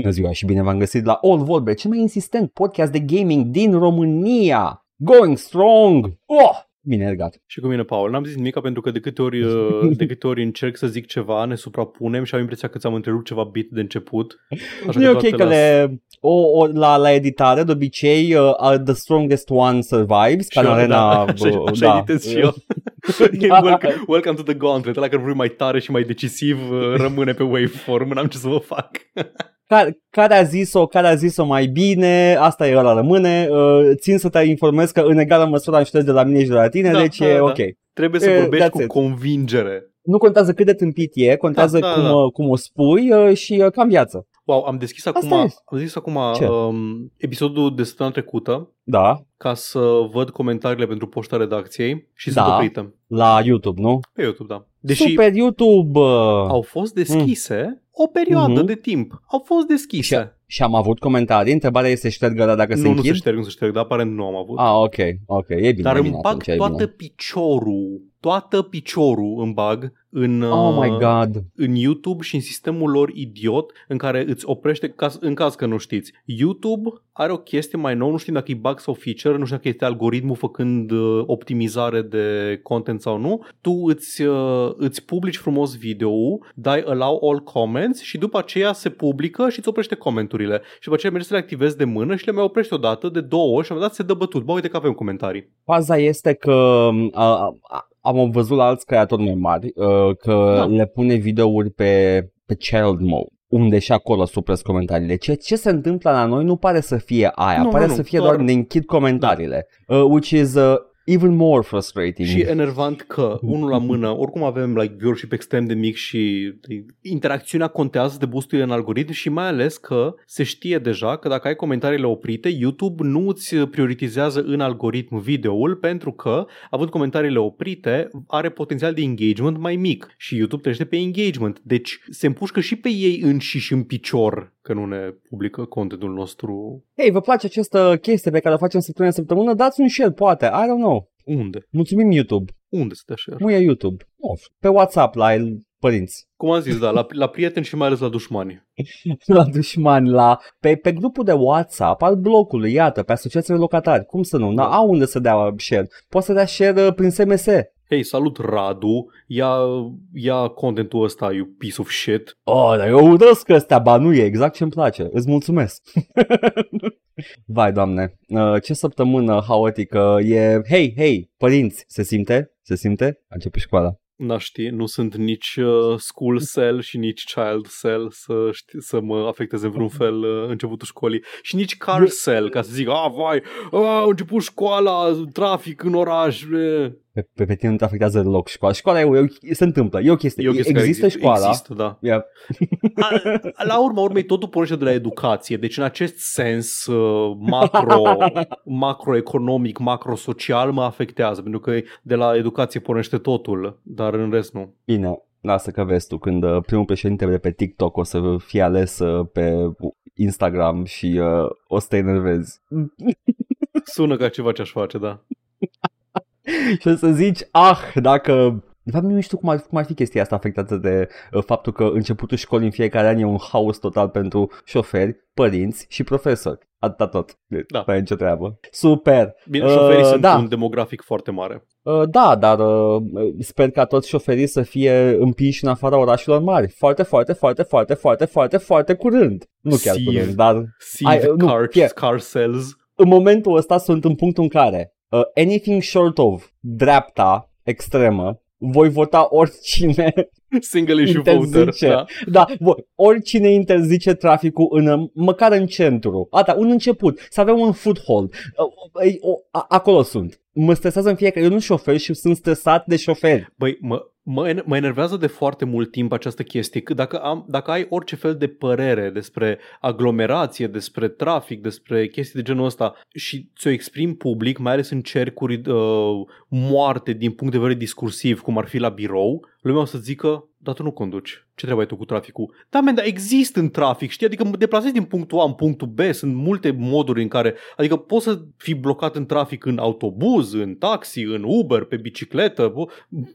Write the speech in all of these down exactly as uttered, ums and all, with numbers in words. Bună ziua și bine v-am găsit la Old Vorbe, cel mai insistent podcast de gaming din România. Going strong! Oh! Bine, Edgar. Și cu mine, Paul. N-am zis nimic pentru că de câte ori, de câte ori încerc să zic ceva, ne suprapunem și am impresia că ți-am întrerupt ceva bit de început. Așa nu e ok că las... le... O, o, la, la editare, de obicei, uh, the strongest one survives. Sure, Canarena, da. Așa, uh, așa da. Editez și eu. welcome, welcome to the gauntlet. Ăla care vrei mai tare și mai decisiv uh, rămâne pe waveform. N-am ce să vă fac. Care, care a zis-o, care a zis-o mai bine, asta e ăla rămâne, uh, țin să te informez că în egală măsură așteptezi de la mine și de la tine, da, deci da, e ok. Da. Trebuie să vorbești uh, cu it. convingere. Nu contează cât de tâmpit e, contează da, da, cum, da. cum o spui uh, și uh, cam viață. Wow, am deschis acum, am deschis acum um, episodul de săptămâna trecută, da. Ca să văd comentariile pentru poșta redacției și da. Sunt oprită. La YouTube, nu? Pe YouTube, da. Deși Super YouTube! Uh... Au fost deschise mm. o perioadă mm-hmm. de timp. Au fost deschise. Și, și am avut comentarii. Întrebarea este ștergă, dar dacă nu, se închid? Nu, nu se șterg, nu se șterg, dar aparent nu am avut. Ah, ok, ok, e bine. Dar îmi bag toată piciorul, toată piciorul îmi bag în, oh my God. În YouTube și în sistemul lor idiot în care îți oprește, în caz că nu știți. YouTube are o chestie mai nouă, nu știu dacă e bug sau feature, nu știu dacă este algoritmul făcând optimizare de content sau nu. Tu îți, îți publici frumos video-ul, dai allow all comments și după aceea se publică și îți oprește comenturile. Și după aceea mergi să le activezi de mână și le mai oprești odată, de două ori și am dat se dă bătut. Bă, uite că avem comentarii. Paza este că... A, a... Am văzut la alți creatori mai mari uh, că da. Le pune videouri pe, pe child mode, unde și acolo supres comentariile. Ce, ce se întâmplă la noi nu pare să fie aia, nu, pare nu, să fie doar, doar ne închid comentariile, da. uh, which is... Uh, even more frustrating. Și enervant că, unul la mână, oricum avem like viewership extrem de mic și interacțiunea contează de boosturile în algoritm și mai ales că se știe deja că dacă ai comentariile oprite, YouTube nu îți prioritizează în algoritm video-ul pentru că, având comentariile oprite, are potențial de engagement mai mic și YouTube trece pe engagement. Deci se împușcă și pe ei înșiși în picior că nu ne publică contentul nostru. Hei, vă place această chestie pe care o facem săptămână săptămână? Dați un share, poate. I don't know. Unde? Mulțumim YouTube. Unde să te așa? Nu e YouTube. Of. Pe WhatsApp la el, părinți. Cum am zis, da, la, la prieteni și mai ales la dușmani. La dușmani, la, pe, pe grupul de WhatsApp al blocului, iată, pe asociațiile locatari. Cum să nu? Da. Au unde să dea share. Poate să dea share uh, prin S M S. Hei, salut Radu, ia, ia contentul ăsta, you piece of shit. Oh, dar eu urăsc ăsta, ba nu e exact ce-mi place, îți mulțumesc. Vai, doamne, ce săptămână haotică e, hei, hei, părinți, se simte? Se simte? A început școala. Nu știi, nu sunt nici school cell și nici child cell să, știi, să mă afecteze în vreun fel începutul școlii. Și nici car cell, ca să zic, a, vai, a, început școala, trafic în oraș. Pe, pe tine nu te afectează deloc școala. Școala e, e, se întâmplă, e o chestie. E o chestie există exist, școala. Există, da. Yeah. A, la urma urmei, totul pornește de la educație. Deci în acest sens macro, macroeconomic, macrosocial mă afectează. Pentru că de la educație pornește totul, dar în rest nu. Bine, lasă că vezi tu. Când primul președinte de pe TikTok o să fie ales pe Instagram și uh, o să te enervezi. Sună ca ceva ce aș face, da. Și să zici, ah, dacă... De fapt, nu știu cum ar, cum ar fi chestia asta afectată de uh, faptul că începutul școlii în fiecare an e un haos total pentru șoferi, părinți și profesori. Atâta tot. Da. Păi nicio treabă. Super. Bine, uh, șoferii uh, sunt da. un demografic foarte mare. Uh, da, dar uh, sper ca toți șoferii să fie împinși în afara orașelor mari. Foarte, foarte, foarte, foarte, foarte, foarte, foarte curând. Nu chiar Sieve. curând, dar... Sieve I, uh, car, nu, chiar. car sales. În momentul ăsta sunt în punctul în care... Uh, anything short of dreapta extremă, voi vota oricine single issue voter, da. Da, oricine interzice traficul în, măcar în centru. Ata, un început, să avem un foothold. Uh, uh, uh, acolo sunt. Mă stresează în fiecare, eu nu șofer și sunt stresat de șoferi. Băi, mă Mă, mă enervează de foarte mult timp această chestie, că dacă, am, dacă ai orice fel de părere despre aglomerație, despre trafic, despre chestii de genul ăsta și ți-o exprimi public, mai ales în cercuri uh, moarte din punct de vedere discursiv, cum ar fi la birou, lumea o să zică, dar tu nu conduci. Ce treabă ai tu cu traficul? Da, men, dar există în trafic, știi? Adică mă deplasez din punctul A în punctul B. Sunt multe moduri în care... Adică poți să fii blocat în trafic în autobuz, în taxi, în Uber, pe bicicletă.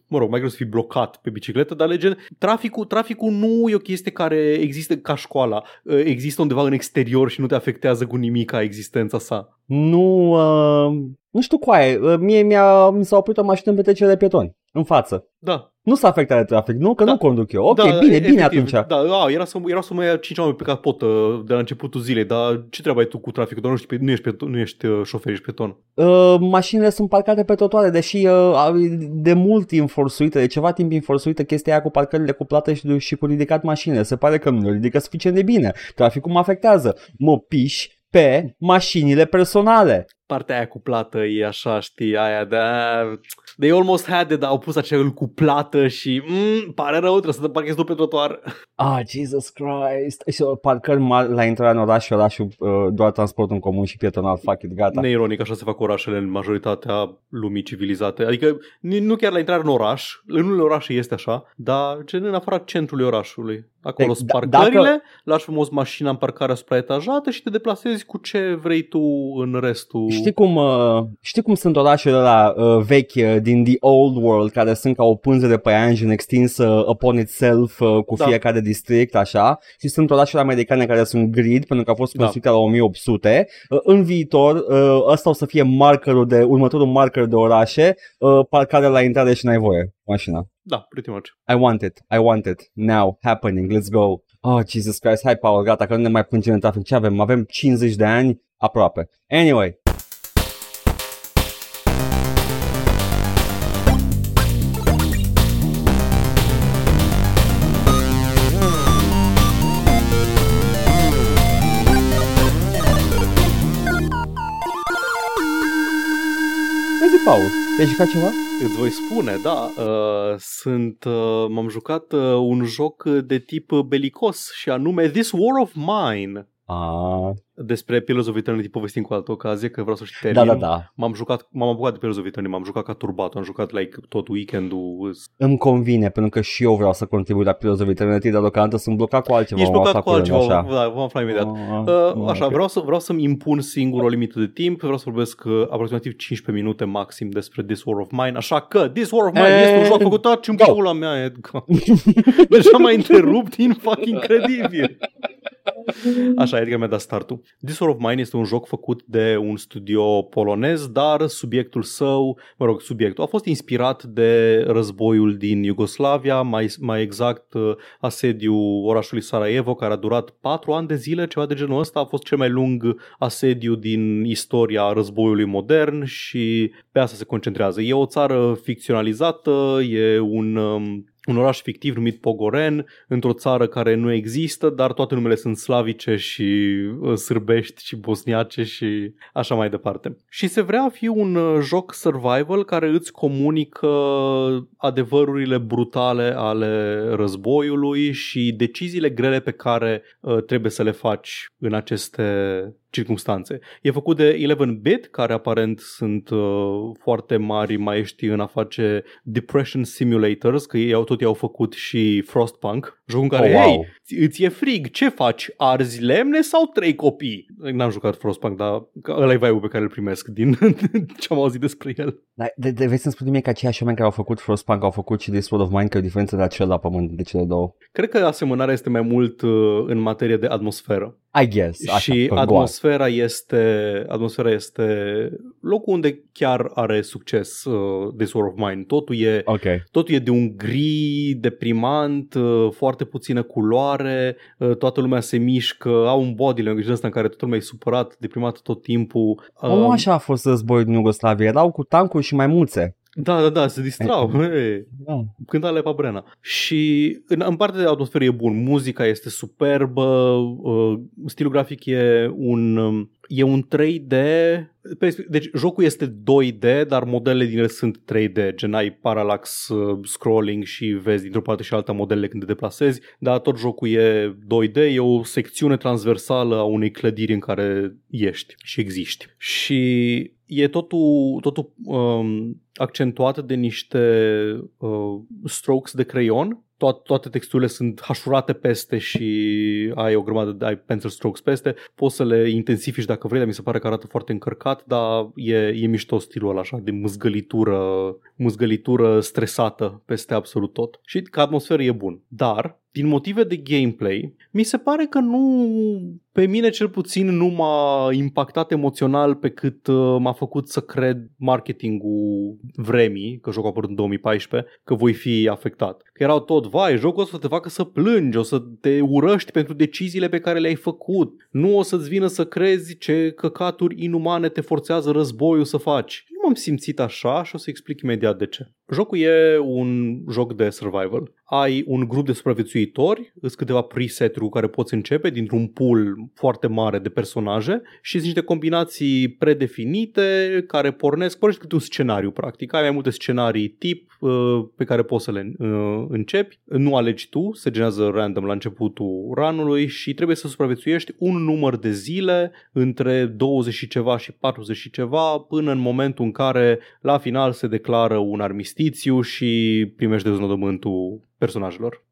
Mă rog, mai greu să fii blocat pe bicicletă, dar legend. Traficul, traficul nu e o chestie care există ca școala. Există undeva în exterior și nu te afectează cu nimica existența sa. Nu... Uh, nu știu coaie. Mie mi-a, mi s-a oprit o mașină în petrecere de pietoni. În față. Da. Nu s-a afectat de trafic, nu? Că da. Nu conduc eu. Ok, da, bine, bine atunci. Da, a, era, să, era să mă ia cinci oameni pe capotă de la începutul zilei, dar ce treabă ai tu cu traficul? Doar nu, știi, nu ești, pe, nu ești șofer, ești pieton. Uh, mașinile sunt parcate pe trotuare, deși uh, de mult înforsuită, de ceva timp înforsuită chestia aia cu parcările cuplate și, și cu ridicat mașinile. Se pare că nu ridică suficient de bine. Traficul mă afectează. Mă piși pe mașinile personale. Partea aia cuplată e așa, știi, aia de... They almost had it, dar au pus acel cu plată și mm, pare rău, trebuie să te parchezi tu pe trotuar. Ah, Jesus Christ. Și parcări mari la intrarea în oraș, orașul, uh, doar transportul în comun și pietonal, fuck it, gata. Neironic, așa se fac orașele în majoritatea lumii civilizate. Adică nu chiar la intrarea în oraș, în unele orașe este așa, dar gen în afara centrului orașului. Acolo sunt parcările, dacă... lași frumos mașina în parcarea supraetajată și te deplasezi cu ce vrei tu în restul. Știi cum, uh, știi cum sunt orașele ăla uh, vechi uh, din The Old World, care sunt ca o pânză de păianjen extinsă uh, upon itself uh, cu da. Fiecare district, așa, și sunt orașele americane care sunt grid, pentru că au fost construite da. La o mie opt sute. Uh, în viitor, uh, ăsta o să fie markerul de, următorul marker de orașe, uh, parcare la intrare și n-ai voie mașina. Da, pretty much. I want it, I want it, now, happening, let's go. Oh, Jesus Christ, hai Paul, gata, că nu ne mai plângem în trafic, ce avem? Avem cincizeci de ani, aproape. Anyway... Paul, te-ai jucat ceva? Îți voi spune, da. Uh, sunt, uh, m-am jucat uh, un joc de tip belicos și anume This War of Mine. Ah. Despre Pillars of Eternity povestim cu altă ocazie, că vreau să știu termin. Da, da, da. M-am jucat, m-am apucat de Pillars of Eternity, m-am jucat ca turbat, am jucat like tot weekendul. Îmi convine, pentru că și eu vreau să contribui la Pillars of Eternity, dar deocamdată sunt blocat cu altceva. Ești blocat cu altceva, așa. Da, vom afla imediat. Ah, uh, no, așa, okay. vreau, să, vreau să-mi impun singur o limită de timp, vreau să vorbesc uh, aproximativ cincisprezece minute maxim despre This War of Mine, așa că This War of Mine e... este un joc făcut tot ce-mi pula mea, Edgar. Deja m-a întrerupt, in fucking credibil. Așa, Edgar mi-a dat startul. This War of Mine este un joc făcut de un studio polonez, dar subiectul său, mă rog, subiectul a fost inspirat de războiul din Iugoslavia, mai, mai exact asediul orașului Sarajevo, care a durat patru ani de zile, ceva de genul ăsta. A fost cel mai lung asediu din istoria războiului modern și pe asta se concentrează. E o țară ficționalizată, e un... un oraș fictiv numit Pogoren, într-o țară care nu există, dar toate numele sunt slavice și sârbești și bosniace și așa mai departe. Și se vrea a fi un joc survival care îți comunică adevărurile brutale ale războiului și deciziile grele pe care trebuie să le faci în aceste... circumstanțe. E făcut de eleven bit, care aparent sunt uh, foarte mari maestri în a face Depression Simulators, că ei tot i-au făcut și Frostpunk, jocul în care, oh, wow. hei, îți e frig, ce faci? Arzi lemne sau trei copii? N-am jucat Frostpunk, dar ăla e vibe-ul pe care îl primesc din ce am auzit despre el. Dar de, de, vezi să-mi spui mie că aceiași oameni care au făcut Frostpunk au făcut și This World of Mine, că e o diferență de la cel la pământ, de cele două. Cred că asemănarea este mai mult uh, în materie de atmosferă. I guess. Așa, și atmosfera este, atmosfera este locul unde chiar are succes uh, This War of Mine. Totul e, okay. totul e de un gri deprimant, uh, foarte puțină culoare, uh, toată lumea se mișcă, au un body language ăsta în care totul lumea e supărat, deprimat tot timpul. Uh, o, nu așa a fost războiul din Iugoslavia, erau cu tancuri și maimuțe. Da, da, da, se distrau. Hey. Când ale pabrena. Și în partea de atmosferă e bun. Muzica este superbă, stilul grafic e un... E un trei D, deci jocul este doi D, dar modelele din ele sunt trei D, gen ai parallax scrolling și vezi dintr-o parte și alta modelele când te deplasezi, dar tot jocul e doi D, e o secțiune transversală a unei clădiri în care ești și existi. Și e totul, totul um, accentuat de niște uh, strokes de creion. to- toate texturile sunt hașurate peste și ai o grămadă de ai pencil strokes peste, poți să le intensifici dacă vrei, dar mi se pare că arată foarte încărcat, dar e, e mișto stilul ăla așa de mâzgălitură, mâzgălitură stresată peste absolut tot și ca atmosferă e bun, dar din motive de gameplay, mi se pare că nu, pe mine cel puțin, nu m-a impactat emoțional pe cât m-a făcut să cred marketingul vremii, că jocul a apărut în două mii paisprezece, că voi fi afectat. Că erau tot, vai, jocul o să te facă să plângi, o să te urăști pentru deciziile pe care le-ai făcut, nu o să-ți vină să crezi ce căcaturi inumane te forțează războiul să faci. Nu m-am simțit așa și o să explic imediat de ce. Jocul e un joc de survival. Ai un grup de supraviețuitori, îți câteva preset-uri cu care poți începe dintr-un pool foarte mare de personaje și sunt niște combinații predefinite care pornesc, pornești câte un scenariu practic. Ai mai multe scenarii tip pe care poți să le începi. Nu alegi tu, se generează random la începutul run-ului și trebuie să supraviețuiești un număr de zile între douăzeci și ceva și patruzeci și ceva până în momentul în care la final se declară un armistițiu și primești deznodământul personajelor.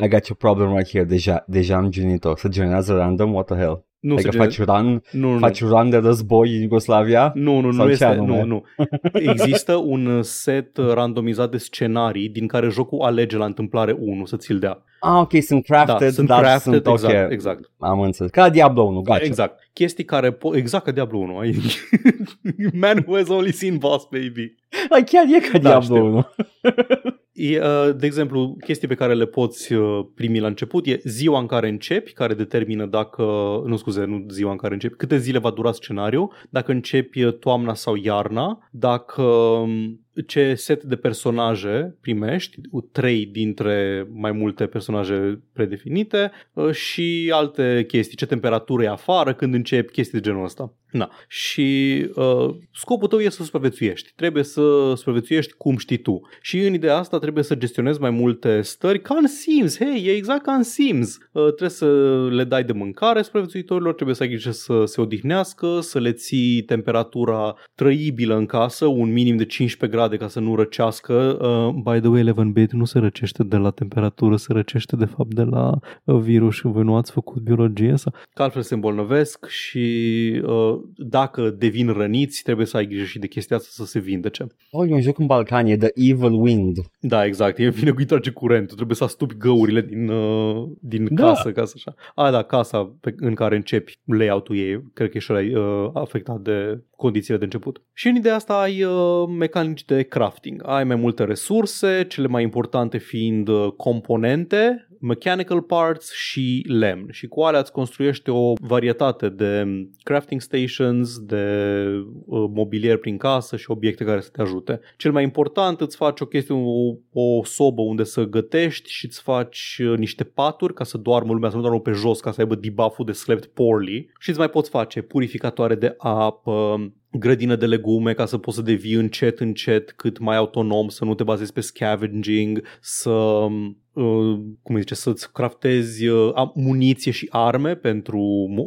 I got your problem right here, deja, deja am genit-o. Se generează random, what the hell? Nu adică se faci run, nu, nu, faci run de război în Iugoslavia? Nu, nu, nu este, nu, nu. Există un set randomizat de scenarii din care jocul alege la întâmplare unul să ți-l dea. Ah, ok, sunt crafted, da, sunt dar crafted, sunt exact, okay. exact. Am înțeles. Ca Diablo unu, gotcha. Exact. Chestii care po- exact ca Diablo unu. Man who has only seen boss, baby. Ai, chiar e ca da, Diablo unu. De exemplu, chestii pe care le poți primi la început e ziua în care începi, care determină dacă, nu scuze, nu ziua în care începi, câte zile va dura scenariul, dacă începi toamna sau iarna, dacă... ce set de personaje primești, trei dintre mai multe personaje predefinite și alte chestii, ce temperatură e afară când începi, chestii de genul ăsta. Na. Și uh, scopul tău e să supraviețuiești. Trebuie să supraviețuiești cum știi tu. Și în ideea asta trebuie să gestionezi mai multe stări ca în Sims. Hei, e exact ca în Sims. Uh, trebuie să le dai de mâncare supraviețuitorilor, trebuie să ai grijă să se odihnească, să le ții temperatura trăibilă în casă, un minim de cincisprezece grade de ca să nu răcească. Uh, by the way, eleven bit nu se răcește de la temperatură, se răcește de fapt de la virus. Voi nu ați făcut biologie? Sau? Că altfel se îmbolnăvesc și uh, dacă devin răniți, trebuie să ai grijă și de chestia asta să se vindece. Oh, e un joc în Balcani, e The Evil Wind. Da, exact. E vine cu trage curentul. Trebuie să stupi găurile din, uh, din da. casă. Casă așa. A, da, casa pe, în care începi layout-ul ei, cred că e și ăla uh, afectat de condițiile de început. Și în ideea asta ai uh, mecanici de crafting. Ai mai multe resurse, cele mai importante fiind componente, mechanical parts și lemn. Și cu alea îți construiești o varietate de crafting stations, de mobilier prin casă și obiecte care să te ajute. Cel mai important, îți faci o chestie, o, o sobă unde să gătești și îți faci niște paturi ca să doarmă lumea, să nu doarmă pe jos, ca să aibă debuff-ul de slept poorly. Și îți mai poți face purificatoare de apă, grădină de legume ca să poți să devii încet, încet, cât mai autonom, să nu te bazezi pe scavenging, să... Uh, cum zice, să-ți craftezi uh, muniție și arme pentru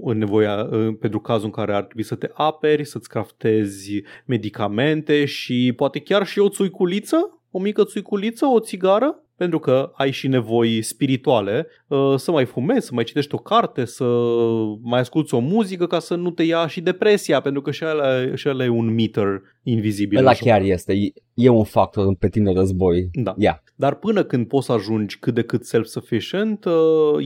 uh, nevoia, uh, pentru cazul în care ar trebui să te aperi, să-ți craftezi medicamente și poate chiar și o țuiculiță, o mică țuiculiță, o țigară, pentru că ai și nevoi spirituale, uh, să mai fumezi, să mai citești o carte, să mai asculți o muzică ca să nu te ia și depresia, pentru că și ăla, și ăla e un meter invizibil. Ăla chiar este, e un factor pe tine război. Da. Yeah. Dar până când poți să ajungi cât de cât self-sufficient,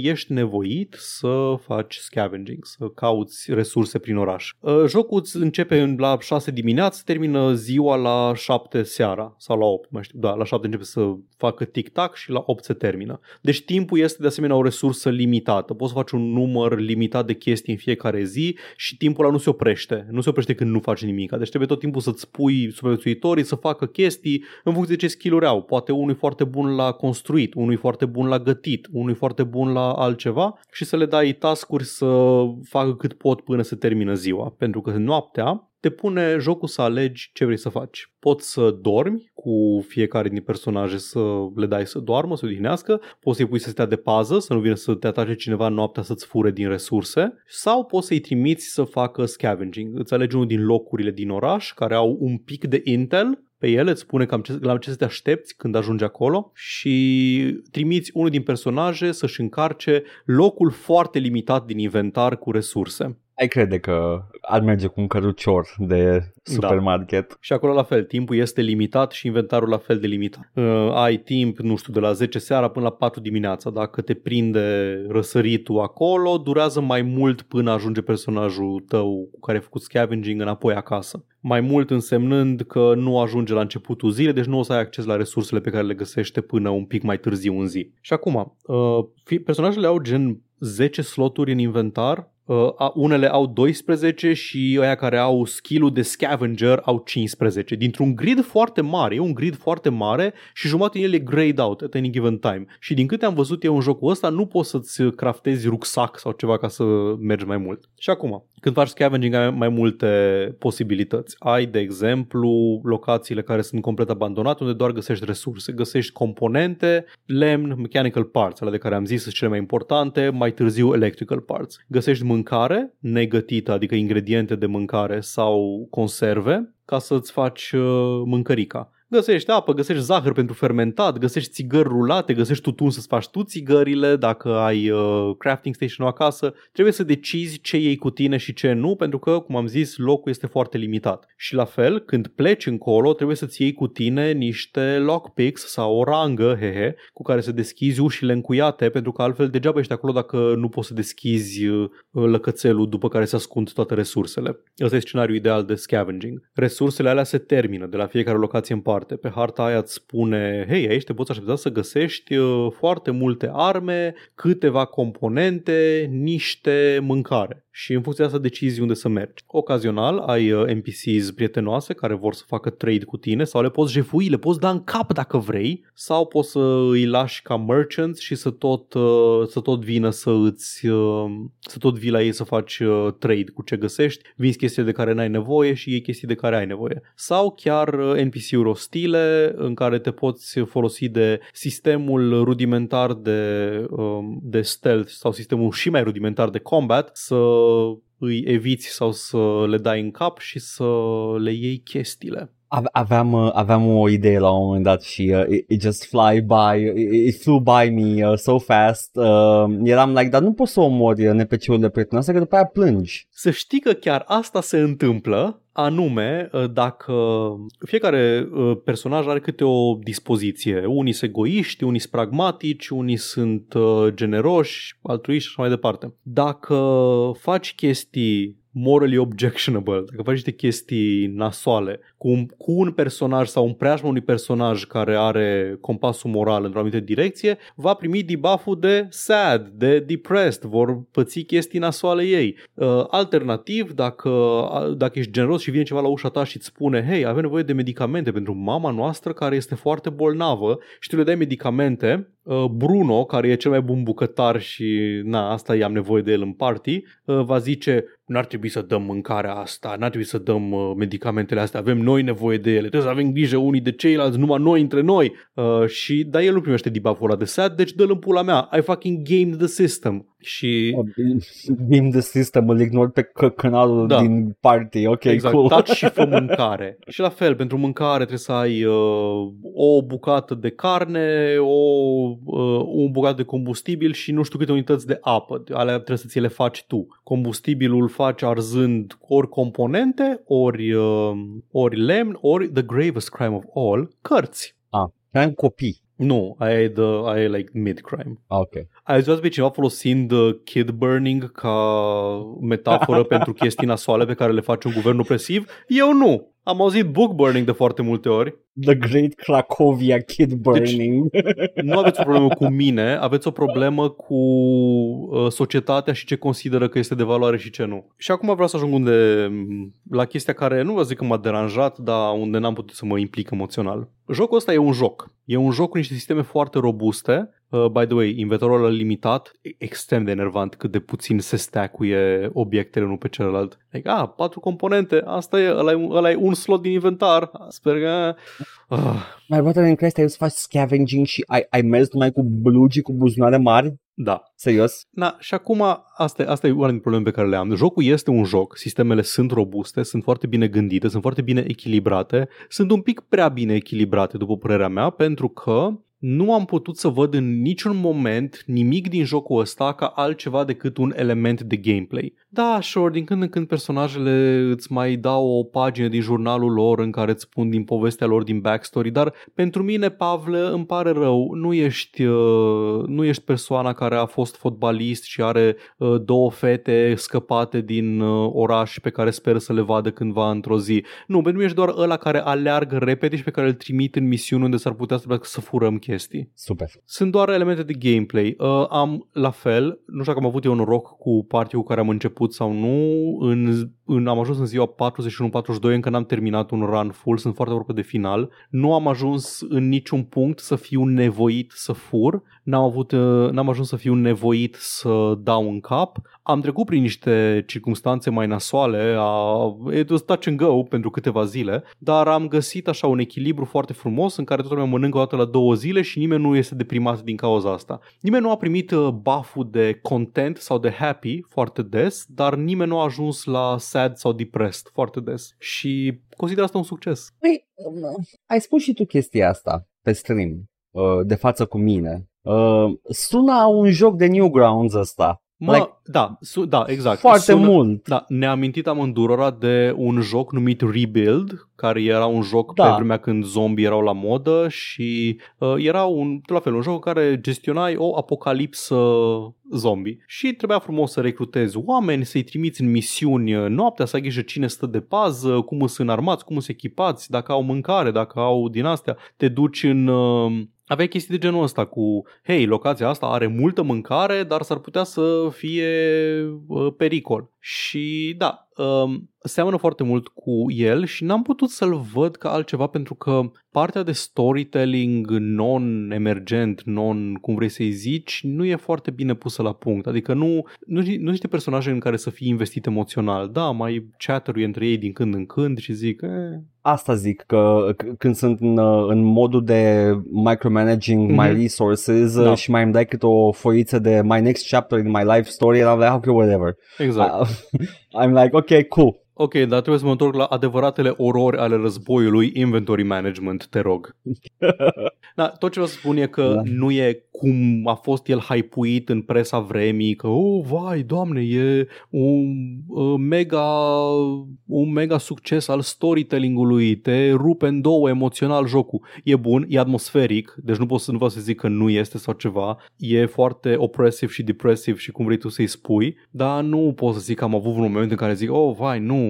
ești nevoit să faci scavenging, să cauți resurse prin oraș. Jocul îți începe la șase dimineață, termină ziua la șapte seara sau la opt, mai știu. Da, la șapte începe să facă tic-tac și la opt se termină. Deci timpul este de asemenea o resursă limitată. Poți să faci un număr limitat de chestii în fiecare zi și timpul ăla nu se oprește. Nu se oprește când nu faci nimic. Deci trebuie tot timpul să-ți pui supraviețuitorii să facă chestii în funcție de ce skill-uri au. Poate unul e foarte bun la construit, unul e foarte bun la gătit, unul e foarte bun la altceva și să le dai task-uri să facă cât pot până se termină ziua. Pentru că noaptea te pune jocul să alegi ce vrei să faci. Poți să dormi cu fiecare din personaje, să le dai să doarmă, să odihnească, poți să-i pui să stea de pază, să nu vină să te atace cineva noaptea să-ți fure din resurse, sau poți să-i trimiți să facă scavenging. Îți alegi unul din locurile din oraș care au un pic de intel pe ele, îți spune cam ce, la ce să te aștepți când ajungi acolo și trimiți unul din personaje să-și încarce locul foarte limitat din inventar cu resurse. Ai crede că ar merge cu un cărucior de supermarket. Da. Și acolo la fel, timpul este limitat și inventarul la fel de limitat. Uh, ai timp, nu știu, de la zece seara până la patru dimineața. Dacă te prinde răsăritul acolo, durează mai mult până ajunge personajul tău cu care ai făcut scavenging înapoi acasă. Mai mult însemnând că nu ajunge la începutul zilei, deci nu o să ai acces la resursele pe care le găsește până un pic mai târziu în zi. Și acum, uh, personajele au gen zece sloturi în inventar. Uh, unele au doisprezece și aia care au skill-ul de scavenger au cincisprezece. Dintr-un grid foarte mare, e un grid foarte mare și jumătate din ele e grayed out at any given time. Și din câte am văzut eu în jocul ăsta, nu poți să-ți craftezi rucsac sau ceva ca să mergi mai mult. Și acum, când faci scavenging ai mai multe posibilități. Ai, de exemplu, locațiile care sunt complet abandonate unde doar găsești resurse. Găsești componente, lemn, mechanical parts, alea de care am zis sunt cele mai importante, mai târziu electrical parts. Găsești mâncare negătită, adică ingrediente de mâncare sau conserve ca să-ți faci mâncărica. Găsești apă, găsești zahăr pentru fermentat, găsești țigări rulate, găsești tutun să-ți faci tu țigările, dacă ai uh, crafting station-ul acasă. Trebuie să decizi ce iei cu tine și ce nu, pentru că, cum am zis, locul este foarte limitat. Și la fel, când pleci încolo, trebuie să-ți iei cu tine niște lockpicks sau o rangă, hehe, cu care să deschizi ușile încuiate, pentru că altfel degeaba ești acolo dacă nu poți să deschizi uh, lăcățelul după care se ascund toate resursele. Ăsta e scenariul ideal de scavenging. Resursele alea se termină de la fiecare locație în parte. Pe harta aia îți spune, hei, aici te poți aștepta să găsești foarte multe arme, câteva componente, niște mâncare. Și în funcție de asta decizi unde să mergi. Ocazional ai N P C-s prietenoase care vor să facă trade cu tine sau le poți jefui, le poți da în cap dacă vrei sau poți să îi lași ca merchants și să tot, să tot vină să îți, să tot vii la ei să faci trade cu ce găsești, vinzi chestii de care n-ai nevoie și iei chestii de care ai nevoie. Sau chiar N P C-uri ostile în care te poți folosi de sistemul rudimentar de, de stealth sau sistemul și mai rudimentar de combat să îi eviți sau să le dai în cap și să le iei chestiile. Aveam, aveam o idee la un moment dat și uh, it, it just fly by, it, it flew by me uh, so fast. Uh, eram like, dar nu poți să omori N P C-urile prietenoase că după aia plângi. Să știi că chiar asta se întâmplă. Anume, dacă fiecare personaj are câte o dispoziție. Unii sunt egoiști, unii sunt pragmatici, unii sunt generoși, altruiști și mai departe. Dacă faci chestii morally objectionable, dacă faci niște chestii nasoale cu un, cu un personaj sau un preajmă unui personaj care are compasul moral într-o anumită direcție, va primi debuff-ul de sad, de depressed, vor păți chestii nasoale ei. Alternativ, dacă, dacă ești generos și vine ceva la ușa ta și îți spune, hei, avem nevoie de medicamente pentru mama noastră care este foarte bolnavă și tu le dai medicamente, Bruno, care e cel mai bun bucătar și na, asta i-am nevoie de el în party, va zice, n-ar trebui să dăm mâncarea asta, n-ar trebui să dăm medicamentele astea, avem noi nevoie de ele, trebuie să avem grijă unii de ceilalți, numai noi între noi. Uh, și dar el nu primește debuff-ul ăla de sad, deci dă-l în pula mea, I fucking gamed the system. Și game the system, îl ignor pe canalul da. Din party, ok, exact. Cool. Taci și fă mâncare. Și la fel, pentru mâncare trebuie să ai uh, o bucată de carne, o, uh, un bucat de combustibil și nu știu câte unități de apă. Alea trebuie să ți le faci tu. Combustibilul faci arzând ori componente, ori, uh, ori lemn, ori the gravest crime of all, cărți. Ah, ca copii. Nu, aia e, the, aia e like mid-crime. Ok. Ai zis pe cineva folosind kid burning ca metaforă pentru chestii nasoale pe care le face un guvern opresiv? Eu nu. Am auzit book burning de foarte multe ori. The Great Cracovia Kid Burning. Deci, nu aveți o problemă cu mine, aveți o problemă cu uh, societatea și ce consideră că este de valoare și ce nu. Și acum vreau să ajung unde, la chestia care nu vă zic că m-a deranjat, dar unde n-am putut să mă implic emoțional. Jocul ăsta e un joc. E un joc cu niște sisteme foarte robuste Uh, by the way, inventorul ăla limitat, extrem de enervant cât de puțin se stack-uie obiectele unul pe celălalt. Like, ah, patru componente, asta e, ăla e, ăla e un slot din inventar. Sper că... Mai poate în crește, eu să faci scavenging și ai, ai mers numai cu blugi, cu buzunare mari? Da. Serios? Da, și acum asta, asta e una din problemele pe care le am. Jocul este un joc, sistemele sunt robuste, sunt foarte bine gândite, sunt foarte bine echilibrate, sunt un pic prea bine echilibrate, după părerea mea, pentru că nu am putut să văd în niciun moment nimic din jocul ăsta ca altceva decât un element de gameplay. Da, sure, din când în când personajele îți mai dau o pagină din jurnalul lor în care îți spun din povestea lor, din backstory, dar pentru mine, Pavle, îmi pare rău, nu ești, uh, nu ești persoana care a fost fotbalist și are uh, două fete scăpate din uh, oraș pe care speră să le vadă cândva într-o zi. Nu, pentru mine ești doar ăla care aleargă repede și pe care îl trimit în misiuni unde s-ar putea să furăm chestii. Super. Sunt doar elemente de gameplay. Uh, am, la fel, nu știu dacă am avut eu noroc cu partea cu care am început sau nu, în, în, am ajuns în ziua patruzeci și unu patruzeci și doi, încă n-am terminat un run full, sunt foarte aproape de final. Nu am ajuns în niciun punct să fiu nevoit să fur, n-am, avut, uh, n-am ajuns să fiu nevoit să dau în cap. Am trecut prin niște circumstanțe mai nasoale, uh, it was touch and go pentru câteva zile, dar am găsit așa un echilibru foarte frumos în care totul mă mănâncă o dată la două zile și nimeni nu este deprimat din cauza asta. Nimeni nu a primit buff-ul de content sau de happy foarte des, dar nimeni nu a ajuns la sad sau depressed foarte des. Și consider asta un succes. Păi, ai spus și tu chestia asta pe stream, de față cu mine. Sună un joc de Newgrounds ăsta. Mă, like, da, su- da, exact. Foarte Sună, mult. Da, ne-am amintit amândurora de un joc numit Rebuild, care era un joc da. pe vremea când zombii erau la modă și uh, era un, la fel, un joc în care gestionai o apocalipsă zombie și trebuia frumos să recrutezi oameni, să-i trimiți în misiuni noaptea, să ghicești cine stă de pază, cum sunt armați, cum sunt echipați, dacă au mâncare, dacă au din astea. Te duci în... Uh, Aveai chestii de genul ăsta cu, hei, locația asta are multă mâncare, dar s-ar putea să fie uh, pericol. Și da, um, seamănă foarte mult cu el și n-am putut să-l văd ca altceva pentru că partea de storytelling non-emergent, non, cum vrei să-i zici, nu e foarte bine pusă la punct. Adică nu nu, nu niște personaje în care să fii investit emoțional. Da, mai chatteruie între ei din când în când și zic... Eh. Asta zic, că când sunt în, în modul de micromanaging mm-hmm. my resources da. și mai îmi dai câte o foiță de my next chapter in my life story and I'm like, okay, whatever. Exact. Uh, I'm like, okay, cool. Ok, dar trebuie să mă întorc la adevăratele orori ale războiului, inventory management, te rog. Da, tot ce vreau să spun e că da. nu e cum a fost el hype-uit în presa vremii, că, oh, vai, doamne, e un uh, mega un mega succes al storytelling-ului, te rupe în două emoțional jocul. E bun, e atmosferic, deci nu pot să nu vreau să zic că nu este sau ceva, e foarte oppressive și depressive și cum vrei tu să-i spui, dar nu pot să zic că am avut un moment în care zic, oh, vai, nu,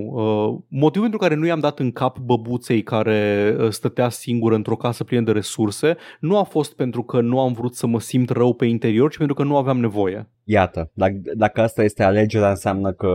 motivul pentru care nu i-am dat în cap băbuței care stătea singură într-o casă plină de resurse nu a fost pentru că nu am vrut să mă simt rău pe interior, ci pentru că nu aveam nevoie. Iată, dacă, dacă asta este alegerea, înseamnă că...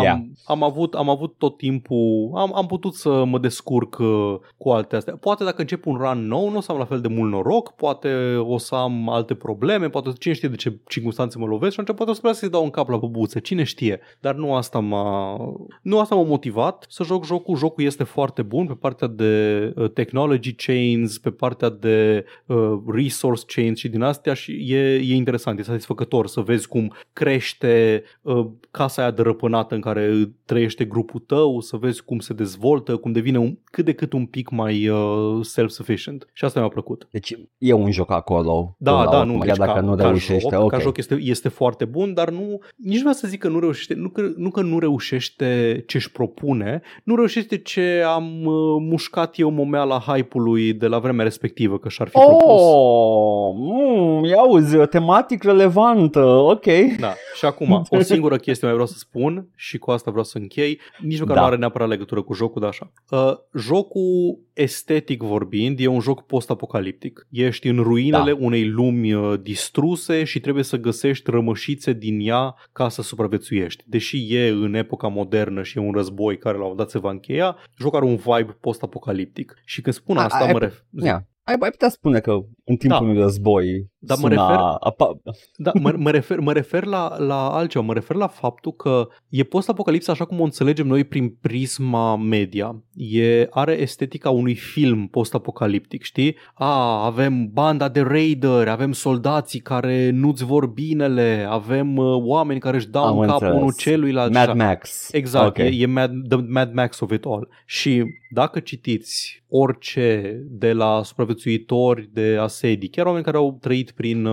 Yeah. Am, am, avut, am avut tot timpul, am, am putut să mă descurc uh, cu alte astea. Poate dacă încep un run nou, nu o să am la fel de mult noroc, poate o să am alte probleme, poate cine știe de ce circunstanțe mă lovesc și atunci poate o să vreau să-i dau un cap la băbuțe, cine știe. Dar nu asta m-a, nu asta m-a motivat să joc jocul. Jocul este foarte bun pe partea de uh, technology chains, pe partea de uh, resource chains și din astea și e, e interesant, e satisfăcător să vezi cum crește uh, casa aia dărăpânată în care trăiește grupul tău, să vezi cum se dezvoltă, cum devine un, cât de cât un pic mai uh, self-sufficient. Și asta mi-a plăcut. Deci e un joc acolo. Da, da, nu, deci dacă ca, nu reușește, ca joc, okay. Ca joc este, este foarte bun, dar nu, nici nu vreau să zic că nu reușește, nu că nu, că nu reușește ce-și propune, nu reușește ce am uh, mușcat eu momeala hype-ului de la vremea respectivă, că și-ar fi oh, propus. Oh, mm, iauzi, tematic relevantă, ok. Da, și acum, o singură chestie mai vreau să spun și cu asta vreau să închei, nici măcar da. nu are neapărat legătură cu jocul, dar așa. Uh, jocul, estetic vorbind, e un joc post-apocaliptic. Ești în ruinele da. unei lumi distruse și trebuie să găsești rămășițe din ea ca să supraviețuiești. Deși e în epoca modernă și e un război care la un moment dat se va încheia, jocul are un vibe post-apocaliptic. Și când spun asta, a, mă refer... Yeah. Ai, ai putea spune că în timpul unui da. război da, suna... Mă refer, apa... da, mă, mă refer, mă refer la, la altceva, mă refer la faptul că e post-apocalipsa așa cum o înțelegem noi prin prisma media. E, are estetica unui film post-apocaliptic, știi? A, avem banda de raider, avem soldații care nu-ți vor binele, avem uh, oameni care își dau Am în cap înțeles. unul celuilalt. Mad Max. Exact, okay. e, e Mad, the Mad Max of it all. Și dacă citiți orice de la supraviețuitori de asedii, chiar oameni care au trăit prin,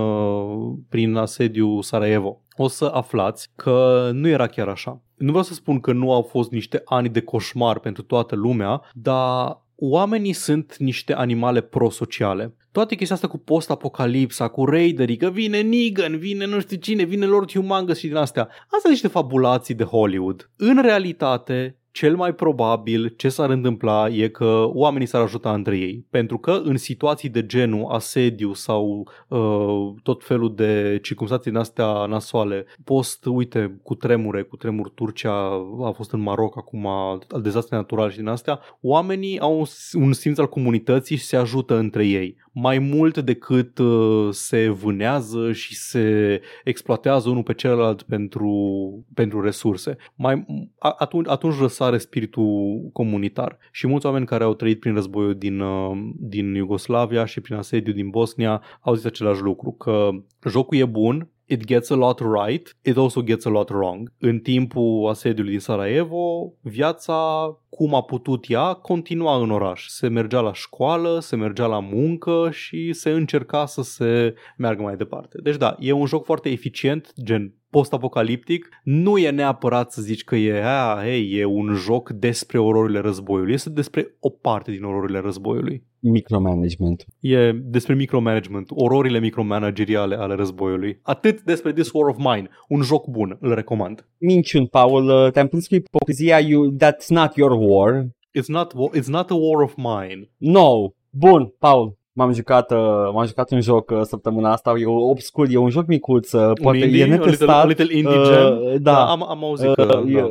prin asediul Sarajevo, o să aflați că nu era chiar așa. Nu vreau să spun că nu au fost niște ani de coșmar pentru toată lumea, dar oamenii sunt niște animale prosociale. Toate chestia asta cu post-apocalipsa, cu raiderii, că vine Negan, vine nu știu cine, vine Lord Humongous și din astea. Astea sunt niște fabulații de Hollywood. În realitate... Cel mai probabil ce s-ar întâmpla e că oamenii s-ar ajuta între ei, pentru că în situații de genul asediu sau uh, tot felul de circumstanțe din astea nasoale, post, uite, cu tremure, cu tremur Turcia, a fost în Maroc acum, al dezastre natural și din astea, oamenii au un simț al comunității și se ajută între ei, mai mult decât uh, se vânează și se exploatează unul pe celălalt pentru, pentru resurse. Mai, atunci, atunci răsare spiritul comunitar. Și mulți oameni care au trăit prin războiul din, din Iugoslavia și prin asediu din Bosnia au zis același lucru, că jocul e bun, it gets a lot right, it also gets a lot wrong. În timpul asediului din Sarajevo, viața, cum a putut ea, continua în oraș. Se mergea la școală, se mergea la muncă și se încerca să se meargă mai departe. Deci da, e un joc foarte eficient, gen post-apocaliptic, nu e neapărat să zici că e, a, hey, e un joc despre ororile războiului, este despre o parte din ororile războiului. Micromanagement. E despre micromanagement, ororile micromanageriale ale războiului. Atât despre This War of Mine, un joc bun, îl recomand. Minciuni, Paul, te-am prins cu ipocrizia, you, that's not your war. It's not, it's not a war of mine. No, bun, Paul. M-am jucat, m-am jucat un joc săptămâna asta, e obscur, e un joc micuț, poate indie, e netestat. Little, little indie gem, uh, da. da, am, am auzit că... Uh, da.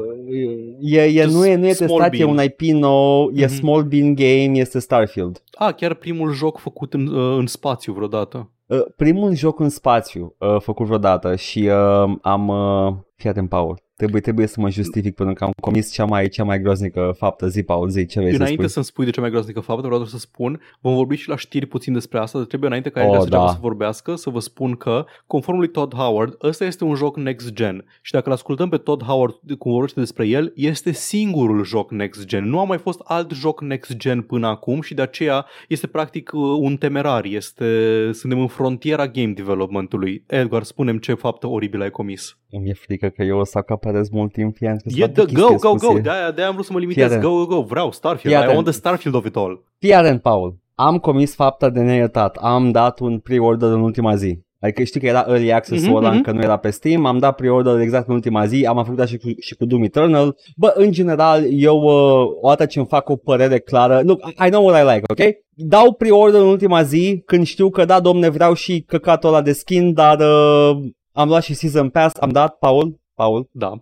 e, e, e, nu e, nu e testat, bean. E un I P nou, mm-hmm. e small bean game, este Starfield. Ah, chiar primul joc făcut în, în spațiu vreodată. Uh, primul joc în spațiu uh, făcut vreodată și uh, am... Uh, fii atent, Paul. Trebuie, trebuie să mă justific pentru că am comis cea mai, cea mai groaznică faptă. Zi, Paul, zi, ce vrei să spui? Înainte să-mi spui de cea mai groaznică faptă, vreau să spun, vom vorbi și la știri puțin despre asta, dar trebuie înainte ca el oh, să da. să vorbească, să vă spun că, conform lui Todd Howard, ăsta este un joc next-gen și dacă l-ascultăm pe Todd Howard cum vorbește despre el, este singurul joc next-gen. Nu a mai fost alt joc next-gen până acum și de aceea este practic un temerar. Este... Suntem în frontiera game development-ului. Edgar, spune-mi ce faptă oribilă ai comis. Îmi e frică că eu o să acaparez mult timp. E yeah, the go, go, go, go, de-aia, de-aia am vrut să mă limitez. Go, go, go, vreau Starfield, I want the Starfield of it all. Fii atent, Paul, am comis fapta de neiertat. Am dat un pre-order în ultima zi. Adică știi că era early access-ul ăla, mm-hmm, încă nu era pe Steam. Am dat pre-order exact în ultima zi. Am făcut și cu, și cu Doom Eternal. Bă, în general, eu uh, odată ce îmi fac o părere clară, look, I know what I like, ok? Dau pre-order în ultima zi când știu că da, domne, vreau și căcatul ăla de skin, dar... Uh, am luat și Season Pass, am dat, Paul, Paul, da.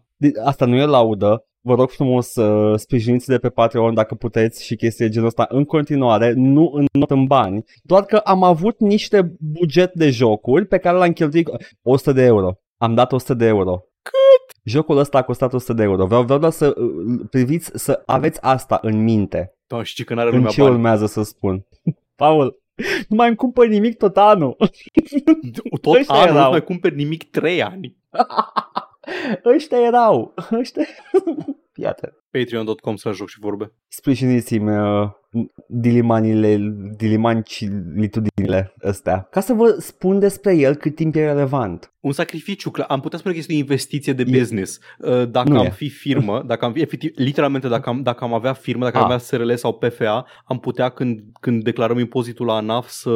Asta nu e laudă, vă rog frumos, uh, sprijiniți de pe Patreon dacă puteți și chestii genul ăsta în continuare, nu în, not în bani, doar că am avut niște buget de jocuri pe care l-am cheltuit o sută de euro, am dat o sută de euro. Cât? Jocul ăsta a costat o sută de euro, vreau, vreau doar să uh, priviți, să aveți asta în minte. Da, știi că n-are lumea bani. În ce urmează să spun? Paul. Nu mai îmi cumpăr nimic tot anul. Tot ăștia anul erau. Nu mai cumpăr nimic trei ani. Ăștia erau Ăștia... Iată. Patreon.com să joc și vorbe. Sprijiniți-mi uh, dilimanile, dilimancilitudinile astea, ca să vă spun despre el cât timp e relevant. Un sacrificiu, clar. Am putea spune că este o investiție de business. E... Dacă nu am e. fi firmă, dacă am, efectiv, literalmente dacă am, dacă am avea firmă, dacă A. am avea S R L sau P F A, am putea când, când declarăm impozitul la ANAF să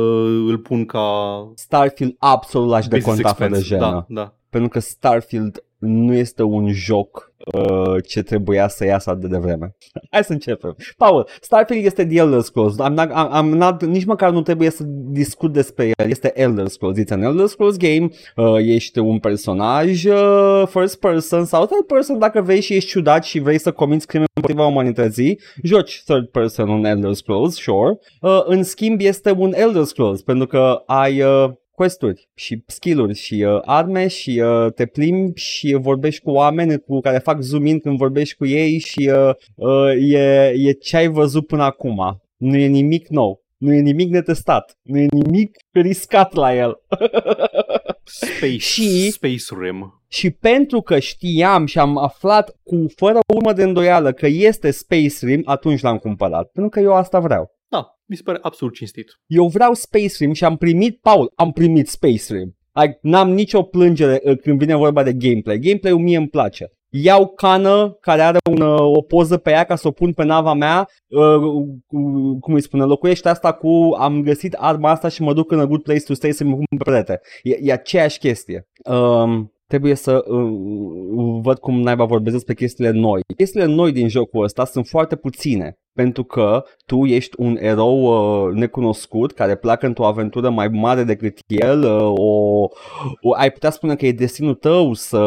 îl pun ca... Starfield absolut lași de cont află de jenă. Da, da. Pentru că Starfield nu este un joc uh, ce trebuia să iasă de devreme. Hai să începem. Paul, Starfield este The Elder Scrolls. I'm not, I'm not, nici măcar nu trebuie să discut despre el. Este Elder Scrolls. It's an Elder Scrolls game. Uh, ești un personaj uh, first person sau third person dacă vei și ești ciudat și vrei să comiți crime împotriva umanității. Joci third person un Elder Scrolls, sure. Uh, în schimb este un Elder Scrolls pentru că ai... Uh, quest-uri și skill-uri și uh, arme și uh, te plimbi și vorbești cu oameni cu care fac zoom-in când vorbești cu ei și uh, uh, e, e ce ai văzut până acum. Nu e nimic nou, nu e nimic netestat, nu e nimic riscat la el. Space, și, Space Rim. Și pentru că știam și am aflat cu fără urmă de îndoială că este Space Rim, atunci l-am cumpărat, pentru că eu asta vreau. Mi se pare absolut cinstit. Eu vreau Space Rim și am primit, Paul, am primit Space Rim. I, n-am nicio plângere când vine vorba de gameplay. Gameplay-ul mie îmi place. Iau cană care are un, o poză pe ea ca să o pun pe nava mea, uh, cum îi spune, locuiește asta cu am găsit arma asta și mă duc în a good place to stay să-mi pun pe perete. E, e aceeași chestie. Um, Trebuie să uh, văd cum naiba vorbesc despre chestiile noi. Chestiile noi din jocul ăsta sunt foarte puține, pentru că tu ești un erou uh, necunoscut care pleacă într-o aventură mai mare decât el. Uh, o, o, ai putea spune că e destinul tău să,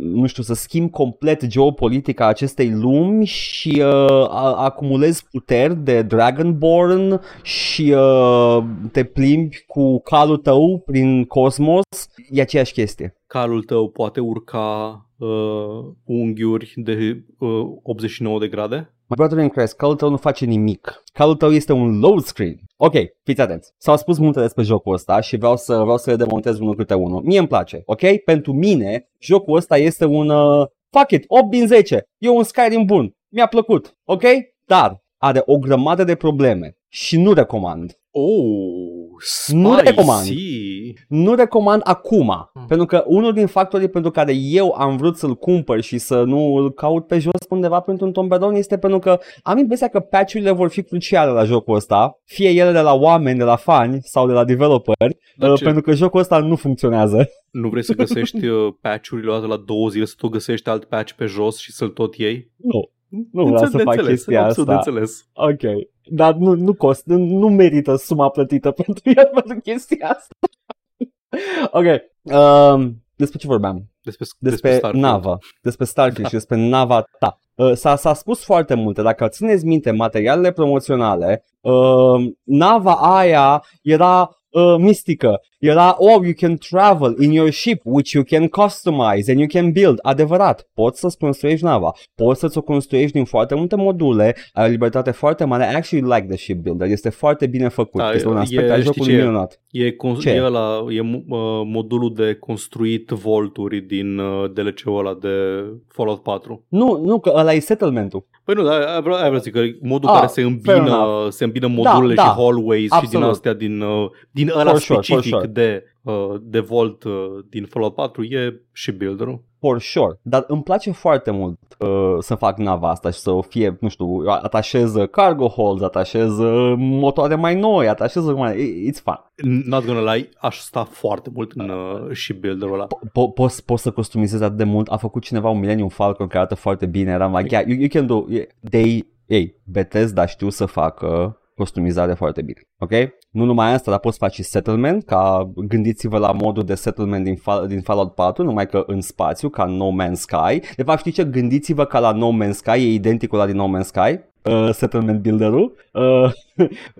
nu știu, să schimbi complet geopolitica acestei lumi și uh, acumulezi puteri de Dragonborn și uh, te plimbi cu calul tău prin cosmos. E aceeași chestie. Calul tău poate urca uh, unghiuri de uh, optzeci și nouă de grade? My brother in Christ, calul tău nu face nimic. Calul tău este un load screen. Ok, fiți atenți. S-au spus multe despre jocul ăsta și vreau să, vreau să le demontez unul câte unul. Mie îmi place, ok? Pentru mine, jocul ăsta este un... Uh, fuck it, opt din zece. E un Skyrim bun. Mi-a plăcut, ok? Dar are o grămadă de probleme și nu recomand. Oh... Spicy. Nu recomand. Nu recomand acum, mm. pentru că unul din factorii pentru care eu am vrut să-l cumpăr și să nu îl caut pe jos undeva printr-un tomberon este pentru că am impresia că patch-urile vor fi cruciale la jocul ăsta, fie ele de la oameni, de la fani sau de la developeri, uh, pentru că jocul ăsta nu funcționează. Nu vrei să găsești uh, patch-urile luate la două zile, să tu găsești alt patch pe jos și să-l tot iei? Nu. Nu vreau să fac înțeles, chestia absolut asta. Înțeles. Ok. Dar nu, nu costă, nu merită suma plătită pentru el, pentru chestia asta. Ok. Um, despre ce vorbeam? Despre, despre, despre nava. Despre Starfield și despre nava ta. Uh, s-a, s-a spus foarte multe. Dacă țineți minte materialele promoționale, uh, nava aia era... Uh, mistică. Era, oh, you can travel in your ship, which you can customize and you can build. Adevărat, poți să-ți construiești nava, poți să-ți o construiești din foarte multe module, ai o libertate foarte mare. I actually like the ship builder, este foarte bine făcut, da, este un aspect e, al jocului minunat. E, con- e, ăla, e uh, modulul de construit volturi din uh, D L C-ul ăla de Fallout patru. Nu, nu, că ăla e settlement-ul. Păi nu, dar vreau să zic că modul ah, care se îmbină, se îmbină modulele da, da, și hallways absolut. Și din astea, din, din ăla for specific sure, sure. de, de Vault din Fallout patru e shipbuilder-ul. For sure, dar îmi place foarte mult uh, să fac nava asta și să o fie, nu știu, atașez cargo holds, atașez motoare mai noi, atașez, it's fun. Not gonna lie, aș sta foarte mult în uh, shipbuilder-ul ăla. Poți po- po- să customizezi atât de mult, a făcut cineva un Millennium Falcon care arată foarte bine, eram like, yeah, you, you can do, they, ei, Bethesda știu să facă customizare foarte bine, ok? Nu numai asta, dar poți face și settlement, ca gândiți-vă la modul de settlement din, fa- din Fallout patru, numai că în spațiu, ca No Man's Sky. De fapt, știi ce? Gândiți-vă ca la No Man's Sky, e identic cu la din No Man's Sky, uh, settlement builder-ul. Uh,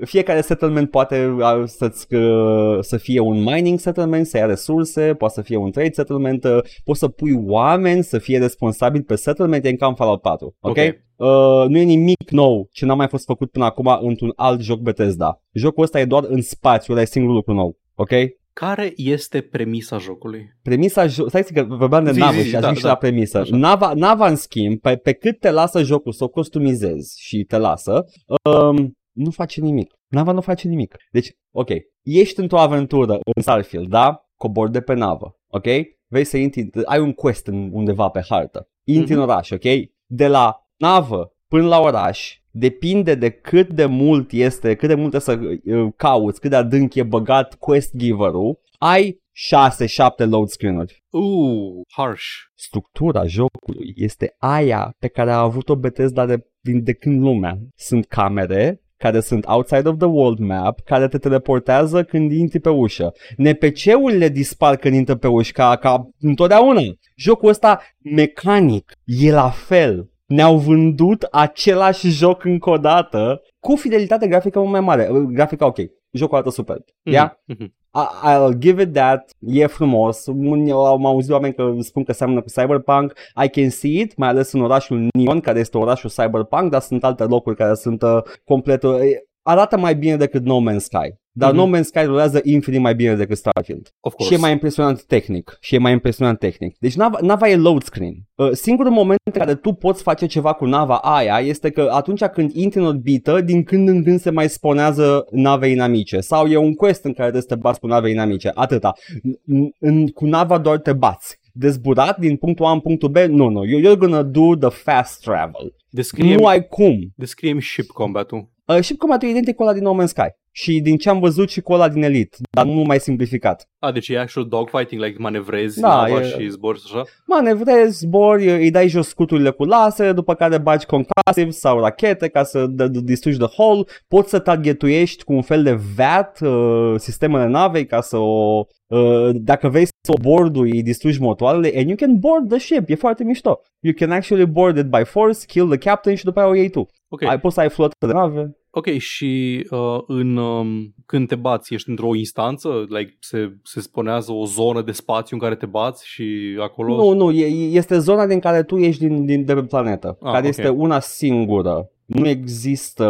fiecare settlement poate să-ți, uh, să fie un mining settlement, să ia resurse, poate să fie un trade settlement, uh, poți să pui oameni să fie responsabili pe settlement, e ca în Fallout patru, ok? okay. Uh, nu e nimic nou ce n-a mai fost făcut până acum într-un alt joc Bethesda. Jocul ăsta e doar în spațiu, ăla e singurul lucru nou, ok? Care este premisa jocului? Premisa jocului... Stai că vorbeam de zi, navă zi, și ajung da, și da. la premisă. Nava, nava, în schimb, pe, pe cât te lasă jocul să o customizezi și te lasă, um, nu face nimic. Nava nu face nimic. Deci, ok, ești într-o aventură în Starfield, da? Cobori de pe navă, ok? Vei să intri... Ai un quest undeva pe hartă. Intri mm-hmm. în oraș, ok? De la... navă până la oraș depinde de cât de mult este, cât de multe să cauți, cât de adânc e băgat quest giver-ul, ai șase șapte load screen-uri. Uuu, harsh. Structura jocului este aia pe care a avut-o Bethesda de, de când lumea. Sunt camere care sunt outside of the world map, care te teleportează când intri pe ușă. N P C-urile dispar când intră pe ușă, ca, ca întotdeauna. Jocul ăsta mecanic e la fel. Ne-au vândut același joc încă o dată, cu fidelitate grafică mai mare. Grafica ok, jocul arată superb. Mm-hmm. Yeah? Mm-hmm. I'll give it that, e frumos, am auzit oameni că spun că seamănă cu Cyberpunk, I can see it, mai ales în orașul Neon, care este orașul Cyberpunk, dar sunt alte locuri care sunt uh, complet, uh, arată mai bine decât No Man's Sky, dar mm-hmm. No Man's Sky rulează infinit mai bine decât Starfield. Și e mai impresionant tehnic, și e mai impresionant tehnic. Deci nava, nava e load screen. Uh, singurul moment în care tu poți face ceva cu nava aia este că atunci când intri în orbită, din când în când se mai spawnează nave inamice. Sau e un quest în care trebuie să te bați cu nave inamice, atâta. În, în, cu nava doar te bați. Dezburat din punctul A în punctul B, nu, nu, you're gonna do the fast travel. Descrie-mi, nu ai cum. Descrie-mi ship combat-ul. Uh, ship combat-ul e identic cu ăla din No Man's Sky. Și din ce am văzut și cu ăla din Elite, dar nu mai simplificat. A, deci e actual dogfighting, like manevrezi da, e... și zbori așa? Manevrezi, zbori, îi dai jos scuturile cu lasere, după care bagi concussive sau rachete ca să distrugi the hole. Poți să targetuiești cu un fel de V A T uh, sistemele navei ca să o... Uh, dacă vrei să o boardui, distrugi motoarele and you can board the ship, e foarte mișto. You can actually board it by force, kill the captain și după aia o iei tu. Okay. Ai, poți să ai flotă de nave. Ok, și uh, în, um, când te bați, ești într-o instanță? Like, se, se spunează o zonă de spațiu în care te bați și acolo? Nu, nu, e, este zona din care tu ești din, din, de pe planetă, ah, care okay. este una singură. Nu există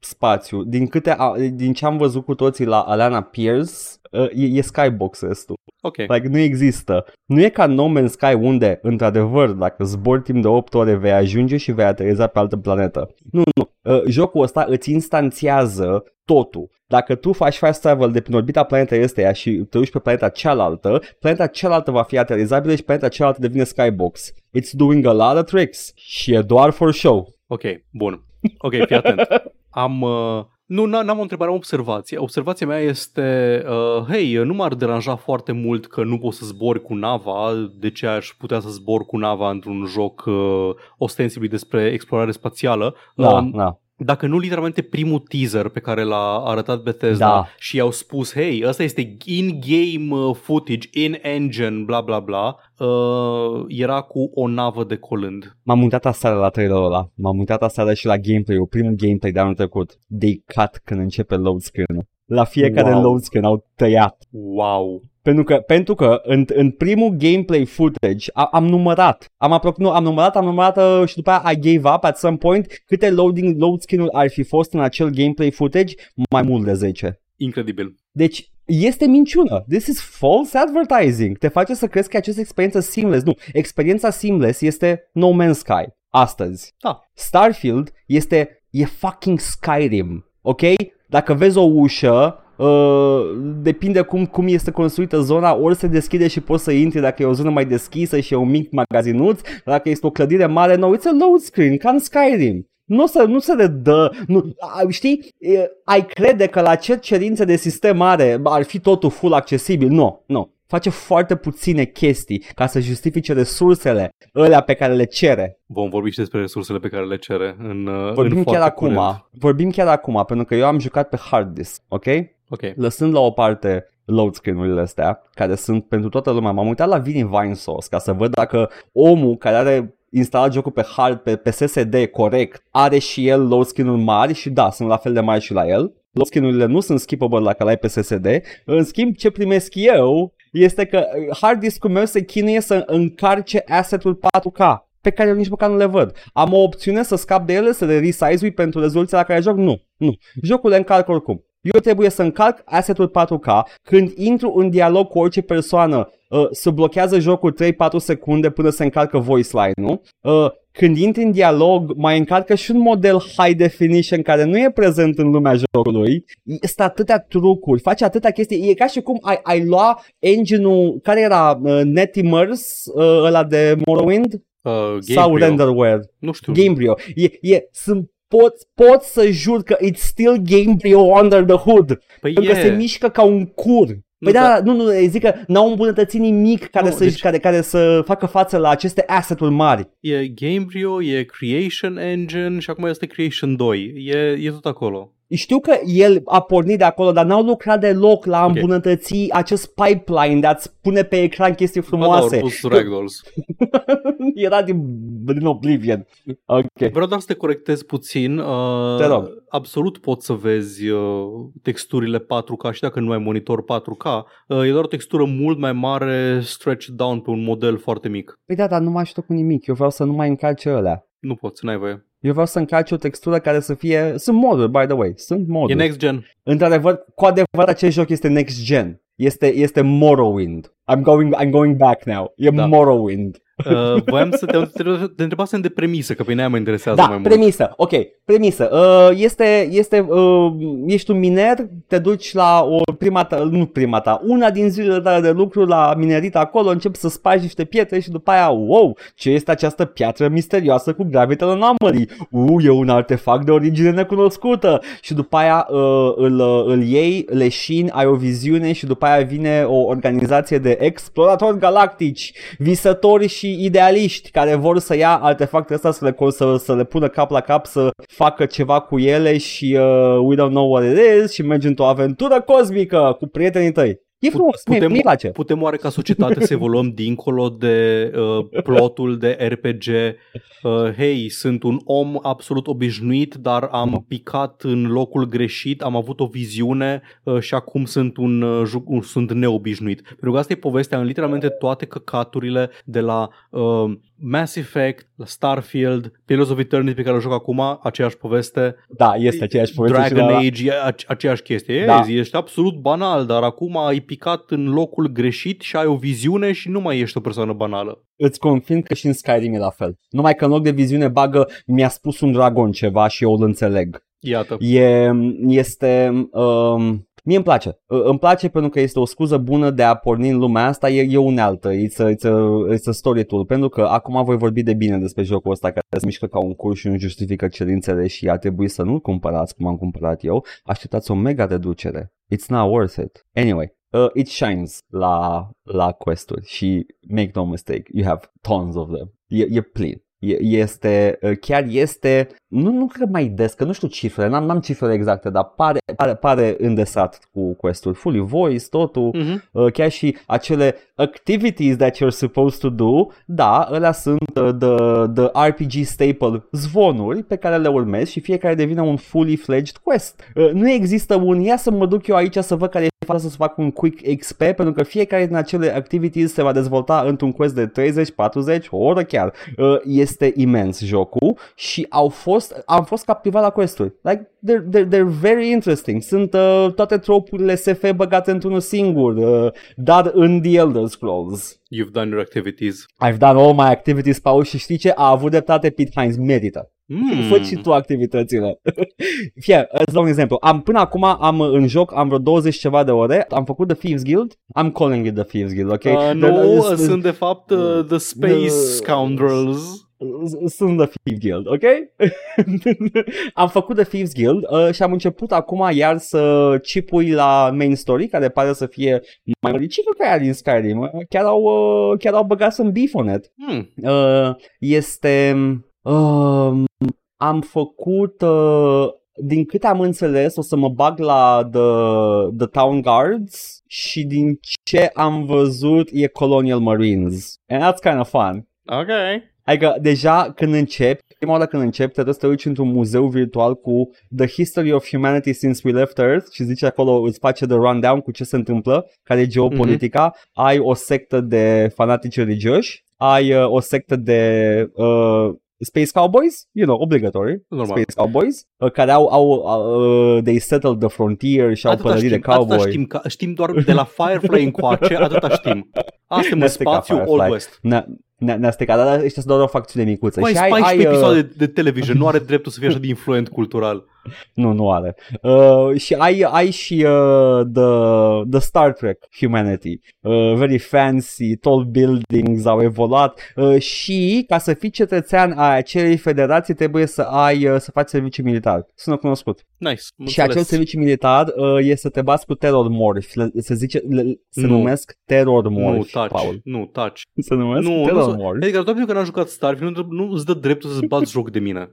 spațiu. Din, câte, din ce am văzut cu toții la Alana Pierce, uh, e, e skybox-ul. Okay. Like, nu există. Nu e ca No Man's Sky unde, într-adevăr, dacă zbori timp de opt ore vei ajunge și vei ateriza pe altă planetă. Nu, nu. Uh, jocul ăsta îți instanțiază totul. Dacă tu faci fast travel de prin orbita planetei ăsteia și te duci pe planeta cealaltă, planeta cealaltă va fi aterizabilă și planeta cealaltă devine skybox. It's doing a lot of tricks. Și e doar for show. Ok, bun. Ok, fii atent. Am... Uh... Nu, n-am o întrebare, am o observație. Observația mea este, uh, hei, nu m-ar deranja foarte mult că nu pot să zbor cu nava, de ce aș putea să zbor cu nava într-un joc uh, ostensibil despre explorare spațială. Da, um, da. Dacă nu, literalmente primul teaser pe care l-a arătat Bethesda da. Și i-au spus, hei, ăsta este in-game footage, in-engine, bla bla bla, uh, era cu o navă decolând. M-am uitat aseară la trailerul ăla, m-am uitat aseară și la gameplay-ul, primul gameplay de anul trecut. They cut când începe load screen-ul. La fiecare wow. load screen au tăiat. Wow! Pentru că, pentru că în, în primul gameplay footage am, am numărat, am, aproc- nu, am numărat, am numărat uh, și după aia I gave up at some point câte loading load screen-uri ar fi fost în acel gameplay footage, mai mult de zece. Incredibil. Deci este minciună. This is false advertising. Te face să crezi că această experiență seamless. Nu, experiența seamless este No Man's Sky astăzi. Da. Starfield este, e fucking Skyrim, ok? Dacă vezi o ușă, Uh, depinde cum, cum este construită zona, ori se deschide și poți să intri dacă e o zonă mai deschisă și e un mic magazinuț, dacă este o clădire mare, no, it's a load screen, ca în Skyrim. Nu se, nu se le dă, nu, știi, ai crede că la ce cerințe de sistem are ar fi totul full accesibil, nu, nu. Face foarte puține chestii ca să justifice resursele alea pe care le cere. Vom vorbi și despre resursele pe care le cere în, vorbim în chiar acum, curent. Vorbim chiar acum, pentru că eu am jucat pe hard disk, ok? Okay. Lăsând la o parte load screen-urile astea, care sunt pentru toată lumea, m-am uitat la Vinnie Vinesource ca să văd dacă omul care are instalat jocul pe hard, pe, pe S S D corect, are și el load screen-uri mari și da, sunt la fel de mari și la el. Load screen-urile nu sunt skippable dacă l-ai pe S S D. În schimb, ce primesc eu este că hard disk-ul meu se chinuie să încarce asset-ul patru K, pe care eu nici măcar nu le văd. Am o opțiune să scap de ele, să le resize-ui pentru rezoluția la care joc? Nu, nu. Jocul le încarc oricum. Eu trebuie să încarc asset-ul patru K, când intru în dialog cu orice persoană, uh, se blochează jocul trei patru secunde până se încarcă voice line-ul. Uh, când intri în dialog, mai încarcă și un model high definition care nu e prezent în lumea jocului. Este atâtea trucuri, face atâtea chestii. E ca și cum ai, ai lua engine-ul, care era uh, Netimers, uh, ăla de Morrowind? Uh, Sau Renderware? Nu știu. Gamebryo. E, e, sunt... Poți, poți să jur că it's still Gamebryo under the hood. Păi pentru yeah. că se mișcă ca un cur. Păi nu, da, da, nu, nu, zic că n-au îmbunătățit nimic care, nu, să, deci... care, care să facă față la aceste asset-uri mari. E Gamebryo, e Creation Engine și acum este Creation doi, e, e tot acolo. Știu că el a pornit de acolo, dar n-au lucrat deloc la a îmbunătăți okay. acest pipeline de a-ți pune pe ecran chestii frumoase. Ba da, pus ragdolls. Era din, din Oblivion. Okay. Vreau doar să te corectez puțin. Uh, absolut poți să vezi uh, texturile patru K și dacă nu ai monitor patru K. Uh, e doar o textură mult mai mare, stretch down pe un model foarte mic. Păi da, dar nu mai știu cu nimic. Eu vreau să nu mai încalce ălea. Nu poți, n-ai voie. Eu vreau să încarci o textură care să fie... Sunt moduri, by the way. Sunt moduri. E next gen. Într-adevăr, cu adevărat, acest joc este next gen. Este, este Morrowind. I'm going, I'm going back now. E da. Morrowind. Uh, voiam să te, te întrebasem de premisă, că pe mine mă interesează da, mai mult. Da, premisă. Ok, premisă. Uh, este, este, uh, ești un miner, te duci la o prima ta, nu prima ta, una din zilele tale de lucru la minerit acolo, începi să spargi niște pietre și după aia, wow, ce este această piatră misterioasă cu Graviton Anomaly? Uh, e un artefact de origine necunoscută. Și după aia uh, îl, îl iei, leșini, ai o viziune și după aia vine o organizație de exploratori galactici, visători și idealiști care vor să ia artefactele astea să le, să, să le pună cap la cap, să facă ceva cu ele și uh, we don't know what it is și mergi într-o aventură cosmică cu prietenii tăi. E frumos, putem, mie, place. Putem oare ca societate să evoluăm dincolo de uh, plotul de R P G? Uh, Hei, sunt un om absolut obișnuit, dar am picat în locul greșit, am avut o viziune uh, și acum sunt un uh, un, sunt neobișnuit. Pentru că asta e povestea în literalmente toate căcaturile de la uh, Mass Effect, la Starfield, Pillars of Eternity pe care o joc acum, aceeași poveste. Da, este aceeași poveste. Dragon și Age, la... e aceeași chestie. Da. E, ești absolut banal, dar acum ai picat în locul greșit și ai o viziune și nu mai ești o persoană banală. Îți confirm că și în Skyrim e la fel. Numai că în loc de viziune bagă, mi-a spus un dragon ceva și eu îl înțeleg. Iată. E, este... Um... Mie îmi place. Îmi place pentru că este o scuză bună de a porni în lumea asta. E, e unealtă. It's a, it's a, it's a story tool. Pentru că acum voi vorbi de bine despre jocul ăsta care se mișcă ca un cur și nu justifică cerințele și ar trebui să nu-l cumpărați cum am cumpărat eu. Așteptați o mega reducere. It's not worth it. Anyway. Uh, it shines la, la quest-uri și make no mistake. You have tons of them. E, e plin. Este, chiar este, nu, nu cred mai des, că nu știu cifrele, n-am, n-am cifrele exacte, dar pare, pare, pare îndesat cu quest-ul, fully voice, totul, mm-hmm. Chiar și acele activities that you're supposed to do, da, ălea sunt the, the R P G staple, zvonuri pe care le urmezi și fiecare devine un fully fledged quest. Nu există un, ia să mă duc eu aici să văd care e faza să fac un quick X P, pentru că fiecare din acele activities se va dezvolta într-un quest de treizeci, patruzeci, o oră chiar. Este Este imens jocul și au fost, am fost captivat la quest-uri. Like, they're, they're, they're very interesting. Sunt uh, toate tropurile S F băgate într-unul singur, uh, dar în The Elder Scrolls. You've done your activities. I've done all my activities, Paul, și știi ce? A avut dreptate Pete Hines, merită. Mm. Fă și tu activitățile. Fie, îți dau un exemplu. Am, până acum am în joc, am vreo douăzeci ceva de ore. Am făcut The Thieves Guild. I'm calling it The Thieves Guild, ok? Uh, nu, the... sunt de fapt uh, The Space Scoundrels. Sunt The Thieves Guild, ok? Am făcut The Thieves Guild uh, și am început acum iar să chipui la main story, care pare să fie mai mult cifre ca aia din Skyrim. Chiar au, uh, chiar au băgat să-mi bifonet. Hmm. Uh, este... Uh, am făcut... Uh, din câte am înțeles, o să mă bag la The, the Town Guards și din ce am văzut e Colonial Marines. And that's kind of fun. Ok. Adică deja când începi, prima oară când începi, trebuie să te uiți într-un muzeu virtual cu The History of Humanity Since We Left Earth și zice acolo, îți face the rundown cu ce se întâmplă, care e geopolitica, mm-hmm. Ai o sectă de fanatici religioși, ai uh, o sectă de... Uh, Space Cowboys, you know, obligatory. Normal. Space Cowboys, uh, care au, au uh, they settled the frontier și atâta au pălării de cowboy. Atâta știm, ca, știm doar de la Firefly încoace, atâta știm. Asta e spațiu Old West. Ne-a stecat, dar ăștia sunt doar o facțiune micuță. Mai și paisprezece ai, ai, episoade uh... de television, nu are dreptul să fie așa de influent cultural. Nu, nu are. Uh, și ai, ai și uh, the, the Star Trek Humanity. Uh, very fancy, tall buildings au evoluat uh, și ca să fii cetățean a acelei federații trebuie să ai uh, să faci serviciu militar. Sună cunoscut. Nice. Mulțumesc. Și acel serviciu militar uh, e să te bați cu terror morph. Se zice, le, se nu. numesc terror morph, nu, Paul. Nu, taci. Se numesc nu, terror morph. Edgar, doar pentru că n-am jucat Starfield, nu îți dă dreptul să-ți bați joc de mine.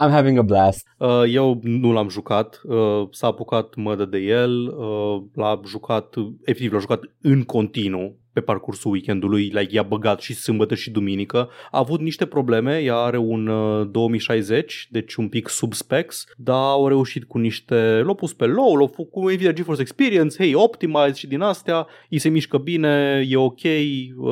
I'm having a blast. Uh, eu nu l-am jucat, uh, s-a apucat mădă de el, uh, l-a jucat, efectiv l-a jucat în continuu pe parcursul weekendului, like, i-a băgat și sâmbătă și duminică. A avut niște probleme, ea are un uh, două mii șaizeci, deci un pic sub specs, dar au reușit cu niște, l-au pus pe low, l-au făcut cu Nvidia GeForce Experience, hey, optimize și din astea, îi se mișcă bine, e ok, uh,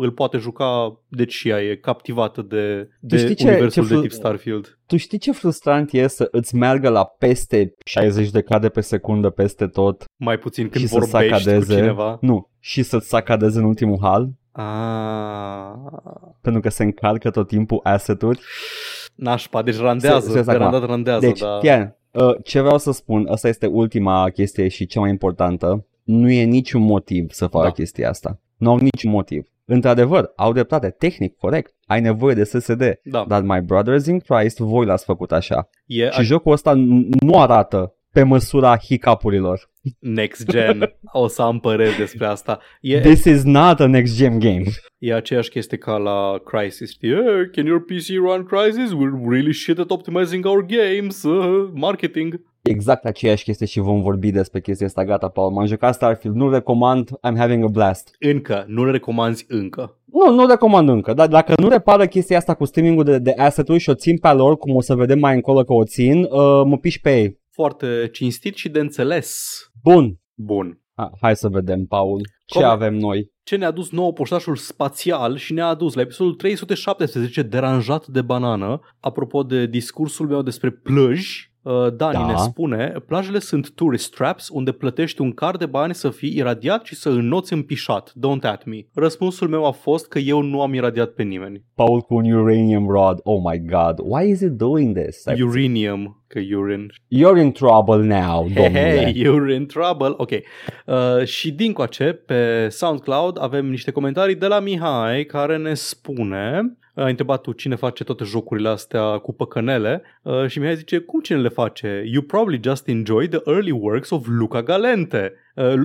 îl poate juca, deci ea e captivată de, de universul ce, ce de tip Starfield. Tu știi ce frustrant e să îți meargă la peste șaizeci de cadre pe secundă peste tot? Mai puțin când vorbești cu cineva? Nu. Și să-ți sacadeze în ultimul hal. Ah. Pentru că se încarcă tot timpul asset-uri. Nașpa, deci randează. Se, se randat, randează deci, da. Chiar, ce vreau să spun, asta este ultima chestie și cea mai importantă. Nu e niciun motiv să facă da. chestia asta. Nu au niciun motiv. Într-adevăr, au dreptate, tehnic, corect. Ai nevoie de S S D, da. Dar my brothers in Christ, voi l-ați făcut așa. E și a... jocul ăsta nu arată pe măsura hiccup-urilor. Next gen, o să am păreri despre asta. E, This is not a next gen game. E aceeași chestie ca la Crysis. Yeah, can your P C run Crysis? We're really shit at optimizing our games. Uh, marketing. Exact aceeași chestie și vom vorbi despre chestia asta. Gata, Paul, m-am jucat Starfield, nu-l recomand, I'm having a blast. Încă, nu-l recomanzi încă. Nu, nu-l recomand încă, dar dacă nu repară chestia asta cu streaming-ul de, de asset-uri și o țin pe lor, cum o să vedem mai încolo că o țin, uh, mă piși pe ei. Foarte cinstit și de înțeles. Bun. Bun. Ha, hai să vedem, Paul, ce Come. avem noi. Ce ne-a dus nouă poștașul spațial și ne-a adus la episodul trei sute șaptesprezece, deranjat de banană, apropo de discursul meu despre plăji. Uh, Dani da. ne spune, plajele sunt tourist traps unde plătești un car de bani să fii iradiat și să înnoți în pișat. Don't at me. Răspunsul meu a fost că eu nu am iradiat pe nimeni. Paul cu un uranium rod. Oh my god, why is it doing this? Like... Uranium. Că you're in... You're in trouble now, domnule. Hey, you're in trouble. Ok. Uh, și dincoace, pe SoundCloud avem niște comentarii de la Mihai care ne spune... Ai întrebat tu cine face toate jocurile astea cu păcănele uh, și Mihai zice, cum cine le face? You probably just enjoy the early works of Luca Galante.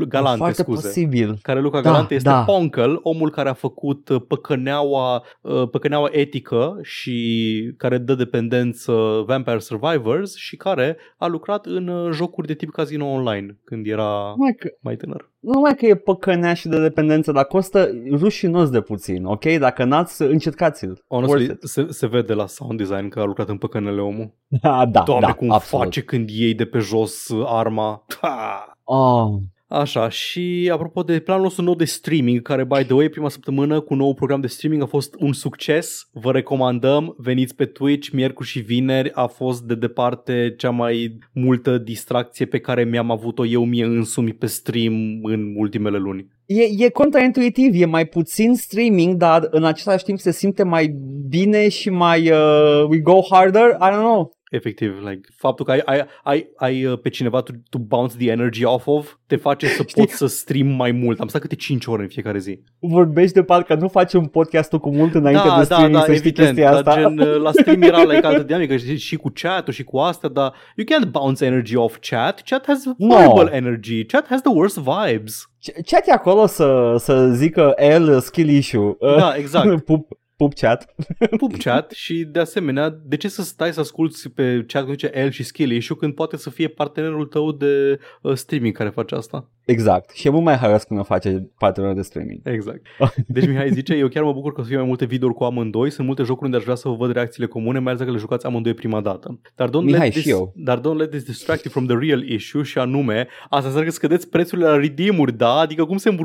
Galante, foarte scuze. Posibil. Care Luca da, Galante este da. Ponkel, omul care a făcut păcăneaua, păcăneaua etică și care dă dependență Vampire Survivors și care a lucrat în jocuri de tip casino online când era mai, că, mai tânăr. Nu mai că e păcănea și de dependență, dar costă rușinos de puțin, ok? Dacă n-ați, încercați-l. Honestly, se, se vede la sound design că a lucrat în păcănele omul. Da, da, Doamne, da, cum absolut. Face când iei de pe jos arma. Ha! Oh. Așa, și apropo de planul nostru nou de streaming, care, by the way, prima săptămână cu nou program de streaming a fost un succes. Vă recomandăm, veniți pe Twitch, miercuri și vineri. A fost de departe cea mai multă distracție pe care mi-am avut-o eu mie însumi pe stream în ultimele luni. E, e contraintuitiv, e mai puțin streaming, dar în același timp se simte mai bine și mai uh, we go harder, I don't know. Efectiv, like, faptul că ai, ai, ai, ai pe cineva to, to bounce the energy off of te face să poți să stream mai mult. Am stat câte cinci ore în fiecare zi. Vorbești de parcă nu faci un podcast-ul cu mult înainte da, de streaming, da, da, să evident, știi chestia asta. Gen, la stream era like, altă dinamică și, și cu chat-ul și cu asta, dar you can't bounce energy off chat. Chat has horrible no. energy. Chat has the worst vibes. Chat e acolo să, să zică el skill issue. Da, exact. Pup. Pup chat. Pup chat și de asemenea, de ce să stai să asculti pe chat când zice el și skill issue când poate să fie partenerul tău de uh, streaming care face asta? Exact. Și e mult mai hărăs când o face partenerul de streaming. Exact. Deci Mihai zice, eu chiar mă bucur că o să fie mai multe videouri cu amândoi, sunt multe jocuri unde aș vrea să vă văd reacțiile comune, mai ales dacă le jucați amândoi prima dată. Dar don't, Mihai, let, this, dar don't let this distract you from the real issue și anume, asta înseamnă că scădeți prețurile la redeem-uri, da? Adică cum se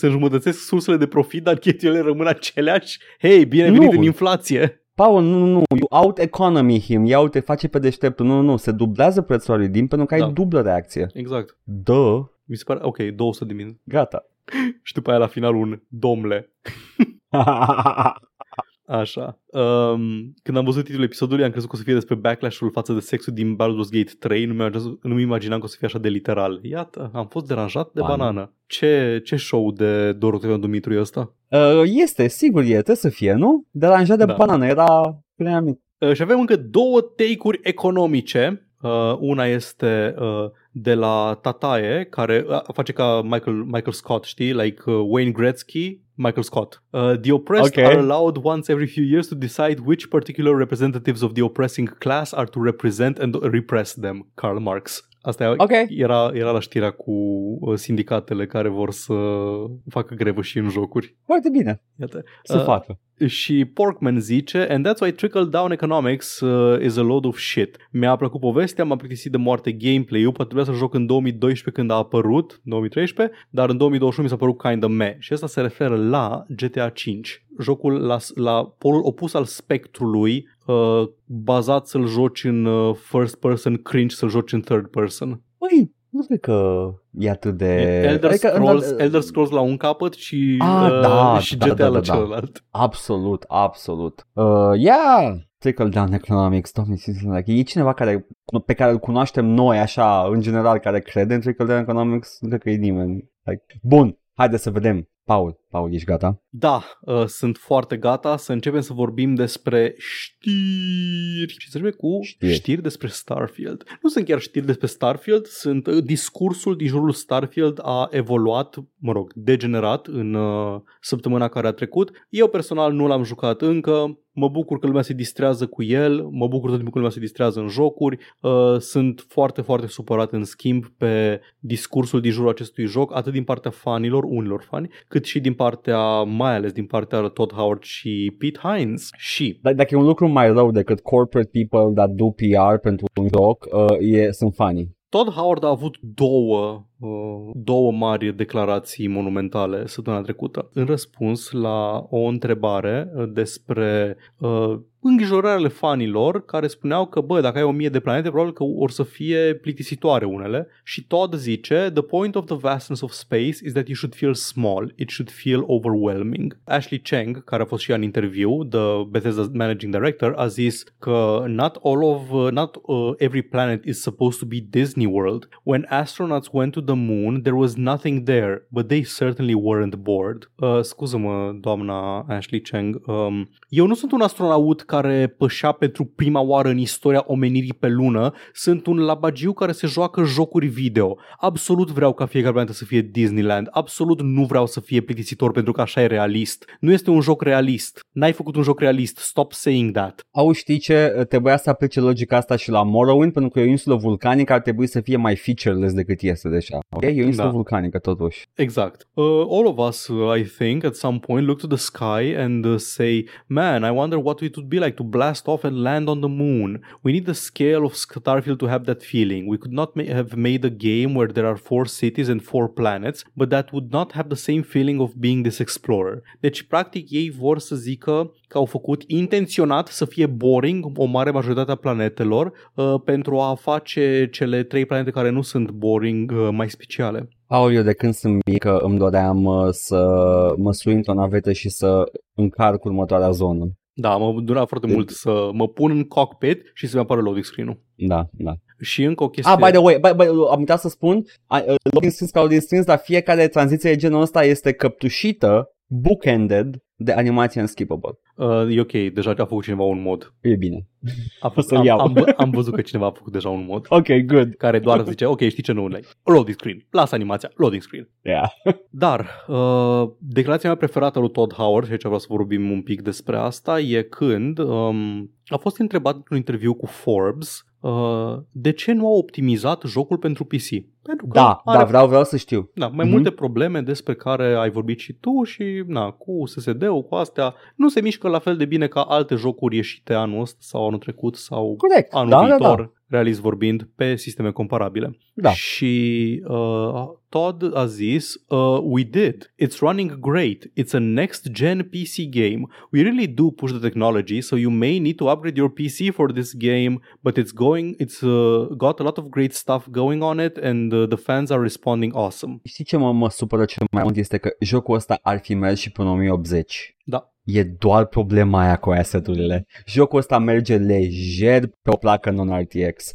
înjumătățesc sursele de profit, dar chestiile rămân aceleași? Hei, bine venit în inflație. Paul, nu, nu, you out-economy him, iau te face pe deșteptul, nu, nu, nu, se dublează prețul la redeem pentru că da. ai dublă reacție. Exact. Dă. Mi se pare, ok, două sute de mii. Gata. Și după aia la final un domnule. Așa. Um, când am văzut titlul episodului, am crezut că o să fie despre backlash-ul față de sexul din Baldur's Gate trei. Nu mi imaginam că o să fie așa de literal. Iată, am fost deranjat de banană. banană. Ce, ce show de Doroteon Dumitru e ăsta? Uh, este, sigur e, trebuie să fie, nu? Deranjat de da. banană, era prea mic. Uh, și avem încă două take-uri economice. Uh, una este... Uh, de la tataie, care face ca Michael, Michael Scott, știi? Like uh, Wayne Gretzky, Michael Scott. Uh, the oppressed okay. are allowed once every few years to decide which particular representatives of the oppressing class are to represent and repress them. Karl Marx. Asta okay. era, era la știrea cu sindicatele care vor să facă grevă și în jocuri. Foarte bine. Iată. Să uh, facă. Și Porkman zice, and that's why trickle down economics uh, is a load of shit. Mi-a plăcut povestea, m-a plictisit de moarte gameplay-ul, pentru să joc în două mii doisprezece când a apărut, două mii treisprezece, dar în două mii douăzeci și unu mi s-a părut kinda meh. Și asta se referă la G T A cinci, jocul la, la polul opus al spectrului, uh, bazat să-l joci în uh, first person, cringe să-l joci în third person. Păi, nu cred că e atât de... Elder Scrolls, adică... Elder Scrolls la un capăt și, ah, uh, da, și da, G T A da, da, la da. celălalt. Absolut, absolut. Uh, yeah! Trickle down economics, doamne, dacă e cineva care, pe care îl cunoaștem noi așa, în general, care crede în trickle down economics, nu cred că e nimeni. Like. Bun, haide să vedem. Paul, Paul, ești gata? Da, uh, sunt foarte gata să începem să vorbim despre știri. Și să începem cu știri. știri despre Starfield. Nu sunt chiar știri despre Starfield, sunt uh, discursul din jurul Starfield a evoluat, mă rog, degenerat în uh, săptămâna care a trecut. Eu personal nu l-am jucat încă. Mă bucur că lumea se distrează cu el, mă bucur tot timpul că lumea se distrează în jocuri, uh, sunt foarte, foarte supărat în schimb pe discursul din jurul acestui joc, atât din partea fanilor, unilor fani, cât și din partea, mai ales din partea Todd Howard și Pete Hines. Și... D- dacă e un lucru mai rău decât corporate people that do P R pentru un joc, uh, e, sunt fanii. Todd Howard a avut două, două mari declarații monumentale săptămâna trecută în răspuns la o întrebare despre uh, îngrijorările fanilor care spuneau că, bă, dacă ai o mie de planete, probabil că or să fie plictisitoare unele. Și Todd zice, the point of the vastness of space is that you should feel small, it should feel overwhelming. Ashley Cheng, care a fost și ea în interviu, the Bethesda managing director, a zis că not all of, not uh, every planet is supposed to be Disney World. When astronauts went to the moon, there was nothing there, but they certainly weren't bored. Uh, scuză-mă, doamna Ashley Cheng, um, eu nu sunt un astronaut care pășea pentru prima oară în istoria omenirii pe lună, sunt un labagiu care se joacă jocuri video. Absolut vreau ca fiecare planetă să fie Disneyland, absolut nu vreau să fie plictisitor pentru că așa e realist. Nu este un joc realist. N-ai făcut un joc realist, stop saying that. Au, știi ce? Trebuia să aplice logica asta și la Morrowind, pentru că e o insulă vulcanică, ar trebui să fie mai featureless decât este deja. Okay, e insulă da. vulcanică totuși. Exact. Uh, all of us, uh, I think, at some point look to the sky and uh, say, man, I wonder what it would be like to blast off and land on the moon. We need the scale of Starfield to have that feeling. We could not ma- have made a game where there are four cities and four planets, but that would not have the same feeling of being this explorer. Deci, practic, ei vor să zică că au făcut intenționat să fie boring o mare majoritate a planetelor uh, pentru a face cele trei planete care nu sunt boring uh, mai speciale. Aoleu, de când sunt mică îmi doream uh, să mă sui într-o navetă și să încarc următoarea zonă. Da, mă dura foarte de... mult să mă pun în cockpit și să-mi apară loading screen-ul. Da, da. Și încă o chestie... Ah, by the way, by, by, am uitat să spun, loading screens ca loading screens, dar fiecare tranziție de genul ăsta este căptușită, bookended, de animație unskippable. Uh, e ok, deja a făcut cineva un mod. E bine. A fost, am, am, am văzut că cineva a făcut deja un mod. Ok, good. Care doar zice, ok, știi ce nu le-ai? Loading screen. Lasă animația, loading screen. Yeah. Dar, uh, declarația mea preferată a lui Todd Howard, și aici vreau să vorbim un pic despre asta, e când um, a fost întrebat într-un interviu cu Forbes uh, de ce nu a optimizat jocul pentru P C. Pentru că da, are... da, vreau, vreau să știu. Da, mai mm-hmm. multe probleme despre care ai vorbit și tu și, na, cu S S D-ul, cu astea, nu se mișcă la fel de bine ca alte jocuri ieșite anul ăsta sau anul trecut sau Correct. anul da, viitor, da, da. realist vorbind, pe sisteme comparabile. Da. Și uh, Todd a zis, uh, we did. It's running great. It's a next-gen P C game. We really do push the technology, so you may need to upgrade your P C for this game, but it's going, it's uh, got a lot of great stuff going on it, and uh, the fans are responding awesome. Știi ce mă, mă supără cel mai mult este că jocul ăsta ar fi mers și până o mie optzeci. Da. E doar problema aia cu asset-urile. Jocul ăsta merge lejer pe o placă non-R T X.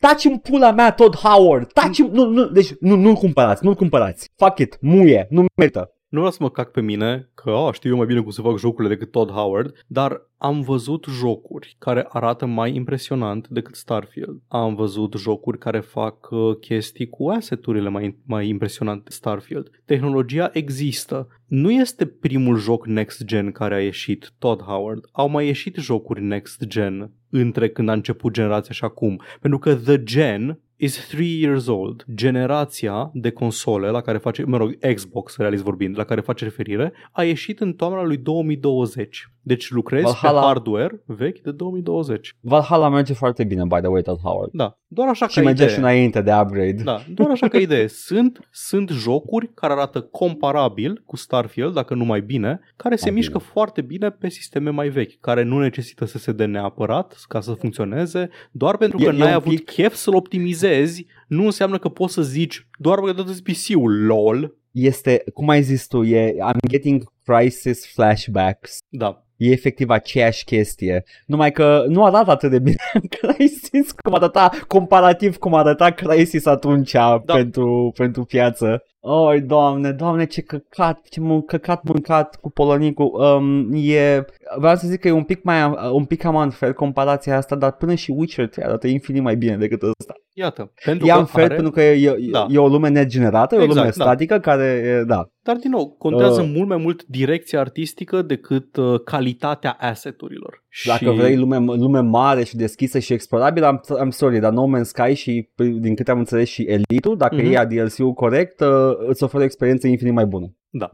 Taci-mi pula mea, Todd Howard. Taci-mi... Nu, nu, deci nu, nu-l cumpărați, nu-l cumpărați. Fuck it, muie, nu merită. Nu vreau să mă cac pe mine, că oh, știu eu mai bine cum se fac jocurile decât Todd Howard, dar am văzut jocuri care arată mai impresionant decât Starfield. Am văzut jocuri care fac chestii cu asset-urile mai, mai impresionante Starfield. Tehnologia există. Nu este primul joc next-gen care a ieșit, Todd Howard. Au mai ieșit jocuri next-gen între când a început generația și acum. Pentru că The Gen... is three years old. Generația de console la care face, mă rog, Xbox, realist vorbind, la care face referire, a ieșit în toamna lui două mii douăzeci. Deci lucrezi Valhalla... pe hardware vechi de două mii douăzeci. Valhalla merge foarte bine, by the way, Todd Howard. Da, doar așa și ca idee. Și merge și înainte de upgrade. Da, doar așa ca idee. Sunt, sunt jocuri care arată comparabil cu Starfield, dacă nu mai bine, care se mai mișcă bine. Foarte bine pe sisteme mai vechi, care nu necesită S S D neapărat ca să funcționeze, doar pentru e, că n-ai avut pic... chef să-l optimizezi, nu înseamnă că poți să zici doar că dă-ți P C-ul, lol. Este, cum ai zis tu, e I'm getting Crysis flashbacks. Da. E efectiv aceeași chestie, numai că nu arată atât de bine Crysis cum arăta, comparativ cum arăta Crysis atunci da. pentru, pentru piață. Oi, doamne, doamne, ce căcat, ce mân- căcat mâncat cu polonicul. Um, e, vreau să zic că e un pic mai, un pic cam unfair comparația asta, dar până și Witcher trei arată infinit mai bine decât ăsta. Iată, pentru e că unfair are... pentru că e, e, da. e o lume negenerată, e exact, o lume da. statică care, da. Dar, din nou, contează uh, mult mai mult direcția artistică decât uh, calitatea asset-urilor. Dacă și... vrei lume, lume mare și deschisă și explorabilă, am, am sorry, dar No Man's Sky și, din câte am înțeles, și Elite-ul, dacă uh-huh. ia D L C-ul corect, uh, îți oferă experiență infinit mai bună. Da.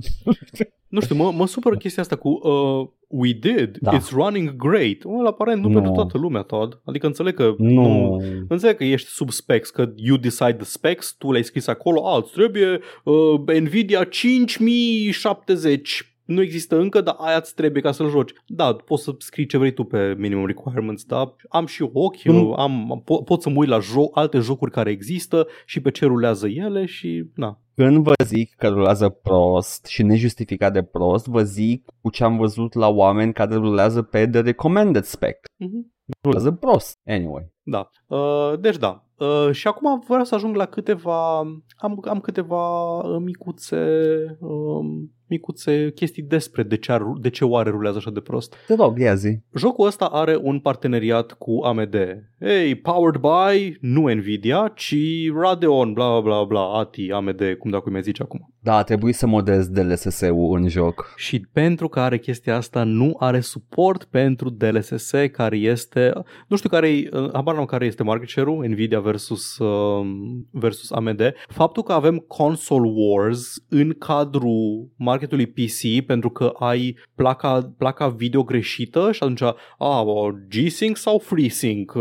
Nu știu, mă, mă supără chestia asta cu uh, we did, da. It's running great. Well, aparent nu no. pentru toată lumea, Todd. Adică înțeleg că, no. nu, înțeleg că ești sub specs, că you decide the specs, tu le-ai scris acolo, alți trebuie uh, Nvidia cincizeci șaptezeci. Nu există încă, dar aia îți trebuie ca să-l joci. Da, poți să scrii ce vrei tu pe minimum requirements, da? Am și ochi, mm. am, po- pot să mă uit la jo- alte jocuri care există și pe ce rulează ele și na. Când vă zic că rulează prost și nejustificat de prost, vă zic cu ce am văzut la oameni care rulează pe the recommended spec. Mm-hmm. Rulează prost, anyway. Da, uh, deci da. Uh, și acum vreau să ajung la câteva, am, am câteva micuțe, uh, micuțe chestii despre de ce, ar, de ce oare rulează așa de prost. Te rog, ia zi. Jocul ăsta are un parteneriat cu A M D. Hey, powered by, nu Nvidia, ci Radeon, bla bla bla, A T I, A M D, cum dacă mi-ai zice acum. Da, trebuie să modez D L S S-ul în joc. Și pentru că are chestia asta, nu are suport pentru D L S S, care este, nu știu care-i, habar n-am care este market share-ul, Nvidia versus, uh, versus A M D. Faptul că avem console wars în cadrul marketului P C, pentru că ai placa, placa video greșită și atunci a, G-Sync sau FreeSync,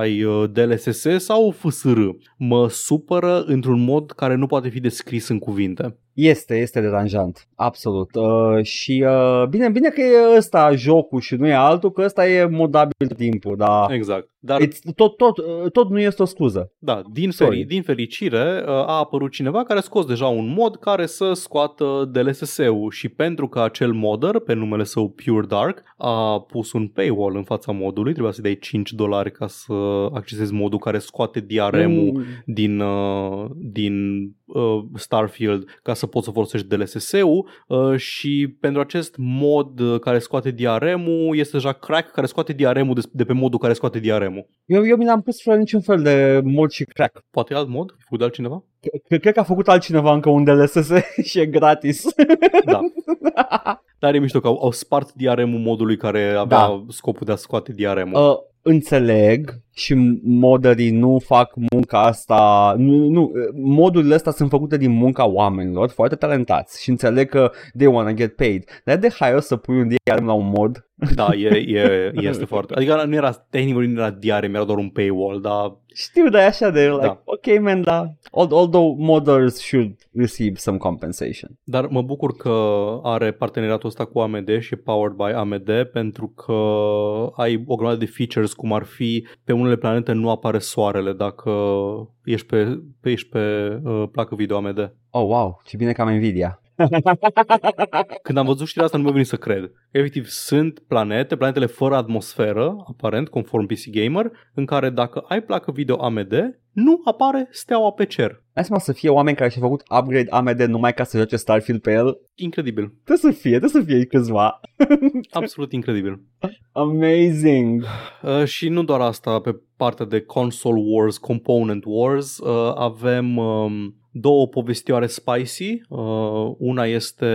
ai D L S S sau F S R, mă supără într-un mod care nu poate fi descris în cuvinte. Este, este deranjant, absolut. Uh, și uh, bine, bine că e ăsta jocul și nu e altul, că ăsta e modabil timpul, dar exact. Dar tot, tot, tot nu este o scuză. Da, din, feri, din fericire a apărut cineva care a scos deja un mod care să scoată D L S S-ul și pentru că acel modder, pe numele său Pure Dark, a pus un paywall în fața modului, trebuia să dai cinci dolari ca să accesezi modul care scoate D R M-ul mm. din, din uh, Starfield ca să poți să folosești D L S S-ul uh, și pentru acest mod care scoate D R M-ul este deja crack care scoate D R M-ul de, de pe modul care scoate D R M-ul. Eu, eu mi l-am pus fără niciun fel de mod și crack. Poate alt mod? Făcut de altcineva? Cred că a făcut altcineva încă un D L S S și e gratis. Da. Dar e mișto că au, au spart D R M-ul modului care avea da. Scopul de a scoate D R M-ul. Uh, înțeleg și modării nu fac munca asta, nu, nu, modurile astea sunt făcute din munca oamenilor foarte talentați și înțeleg că they wanna get paid. Dar de hai o să pui un D R M la un mod. Da, e, e, este foarte, adică nu era tehnic, nu era D R M, era doar un paywall, dar... Știu, dar e așa de, like, da. Ok, man, da, although modders should receive some compensation. Dar mă bucur că are parteneriatul ăsta cu A M D și powered by A M D pentru că ai o grămadă de features, cum ar fi pe unele planete nu apare soarele dacă ești pe, pe, ești pe uh, placă video A M D. Oh, wow, ce bine că am Nvidia. Când am văzut știrea asta, nu mi-a venit să cred. Efectiv, sunt planete, planetele fără atmosferă, aparent, conform P C Gamer, în care dacă ai placă video A M D, nu apare steaua pe cer. Asta să fie oameni care și-au făcut upgrade A M D numai ca să joace Starfield pe el. Incredibil. Trebuie să fie, trebuie să fie câțiva. Absolut incredibil. Amazing. Uh, și nu doar asta, pe partea de console wars, component wars, uh, avem... Um, două povestioare spicy. Uh, una este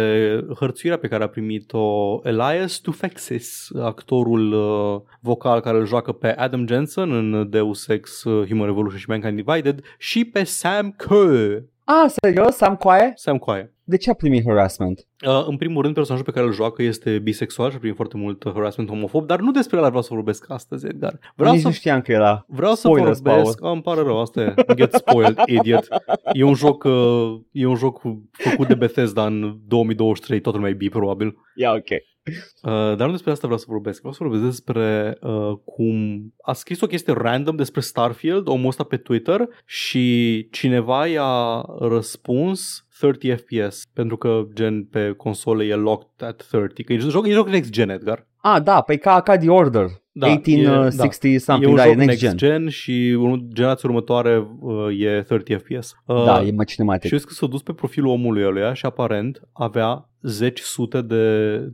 hărțuirea pe care a primit-o Elias Tufexis, actorul uh, vocal care îl joacă pe Adam Jensen în Deus Ex Human Revolution și Mankind Divided și pe Sam Coe. Ah, serios? Sam Coe? Sam Coe. De ce a primit harassment? Uh, în primul rând, personajul pe care îl joacă este bisexual și a primit foarte mult harassment homofob, dar nu despre el vreau să vorbesc astăzi, Edgar. Vreau Nici să... nu știam că era. Vreau Spoilers, să vorbesc... Ah, îmi pare rău, asta e. Get spoiled, idiot. E un joc, uh, e un joc făcut de Bethesda în două mii douăzeci și trei, totul mai bi, probabil. Ia, yeah, ok. Uh, dar nu despre asta vreau să vorbesc. Vreau să vorbesc despre uh, cum a scris o chestie random despre Starfield, omul ăsta pe Twitter, și cineva i-a răspuns... treizeci F P S, pentru că gen pe console e locked at treizeci, că e joc, e joc next gen, Edgar. Ah, da, păi ca, ca The Order, da, optsprezece șaizeci da. Something, da, e next, next gen. gen și generația următoare uh, e treizeci F P S. Uh, da, e mai cinematic. Și eu zic că s-a dus pe profilul omului ăluia și aparent avea zeci sute de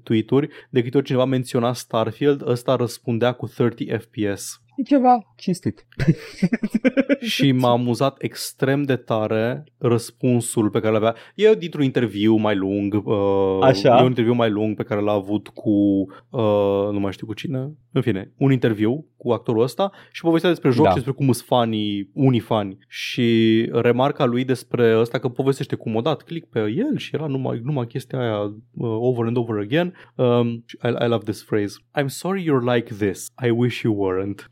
tweet-uri, de câte ori cineva menționa Starfield, ăsta răspundea cu treizeci F P S. E ceva cinstit. Și m-a amuzat extrem de tare răspunsul pe care l-avea. Eu dintr-un interviu mai lung, uh, Așa. un interviu mai lung pe care l-a avut cu, uh, nu mai știu cu cine, în fine, un interviu cu actorul ăsta și povestea despre joc da. și despre cum sunt fanii, unii fani. Și remarca lui despre ăsta că povestește cum o dat click pe el și era numai, numai chestia aia uh, over and over again. Um, I, I love this phrase. I'm sorry you're like this. I wish you weren't.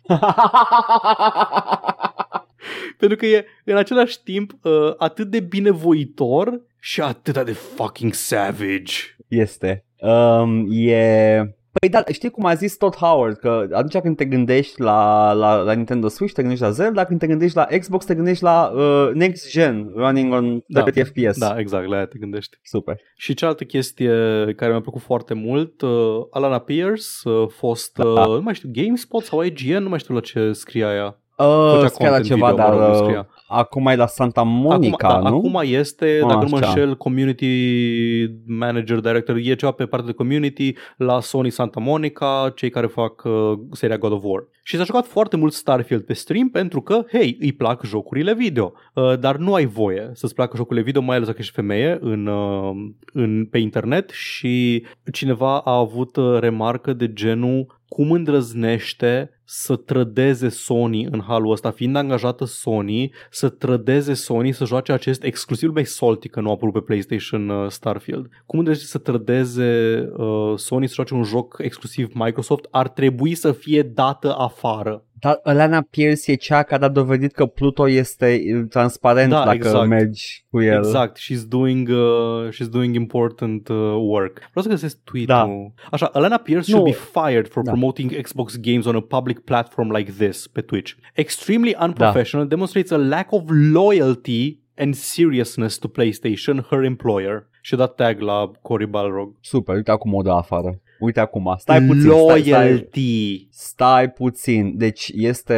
Pentru că e în același timp uh, atât de binevoitor și atât de fucking savage. Este. Um, e... Păi da, știi cum a zis Todd Howard, că atunci când te gândești la, la, la Nintendo Switch, te gândești la Zelda, când te gândești la Xbox, te gândești la uh, Next Gen, running on da, pe F P S. Da, exact, la aia te gândești. Super. Și cealaltă chestie care mi-a plăcut foarte mult, uh, Alana Pierce, uh, fost, uh, da. nu mai știu, GameSpot sau I G N, nu mai știu la ce scrie aia. Uh, scrie la ceva, video, dar mă rog, acum e la Santa Monica, acum, da, nu? Acum este, ah, dacă nu mă înșel, Community Manager, Director, e ceva pe partea de Community la Sony Santa Monica, cei care fac uh, seria God of War. Și s-a jucat foarte mult Starfield pe stream pentru că, hei, îi plac jocurile video, uh, dar nu ai voie să-ți placă jocurile video, mai ales dacă ești femeie în, uh, în, pe internet și cineva a avut remarcă de genul cum îndrăznește să trădeze Sony în halul ăsta, fiind angajată Sony, să trădeze Sony să joace acest exclusiv mai salty că nu a apărut pe PlayStation Starfield. Cum îndrăznește să trădeze uh, Sony să joace un joc exclusiv Microsoft, ar trebui să fie dată afară. Dar Alana Pierce e cea care a dovedit că Pluto este transparent da, dacă exact. mergi cu el. Exact, she's doing, uh, she's doing important uh, work. Vreau să găsesc tweet-ul. Da. Așa, Alana Pierce no. should be fired for da. promoting Xbox games on a public platform like this pe Twitch. Extremely unprofessional, da. demonstrates a lack of loyalty and seriousness to PlayStation, her employer. Și-a dat tag la Cory Balrog. Super, uite acum o dă afară. Uite acum, stai puțin, Loyalty. Stai, stai, stai puțin, deci este,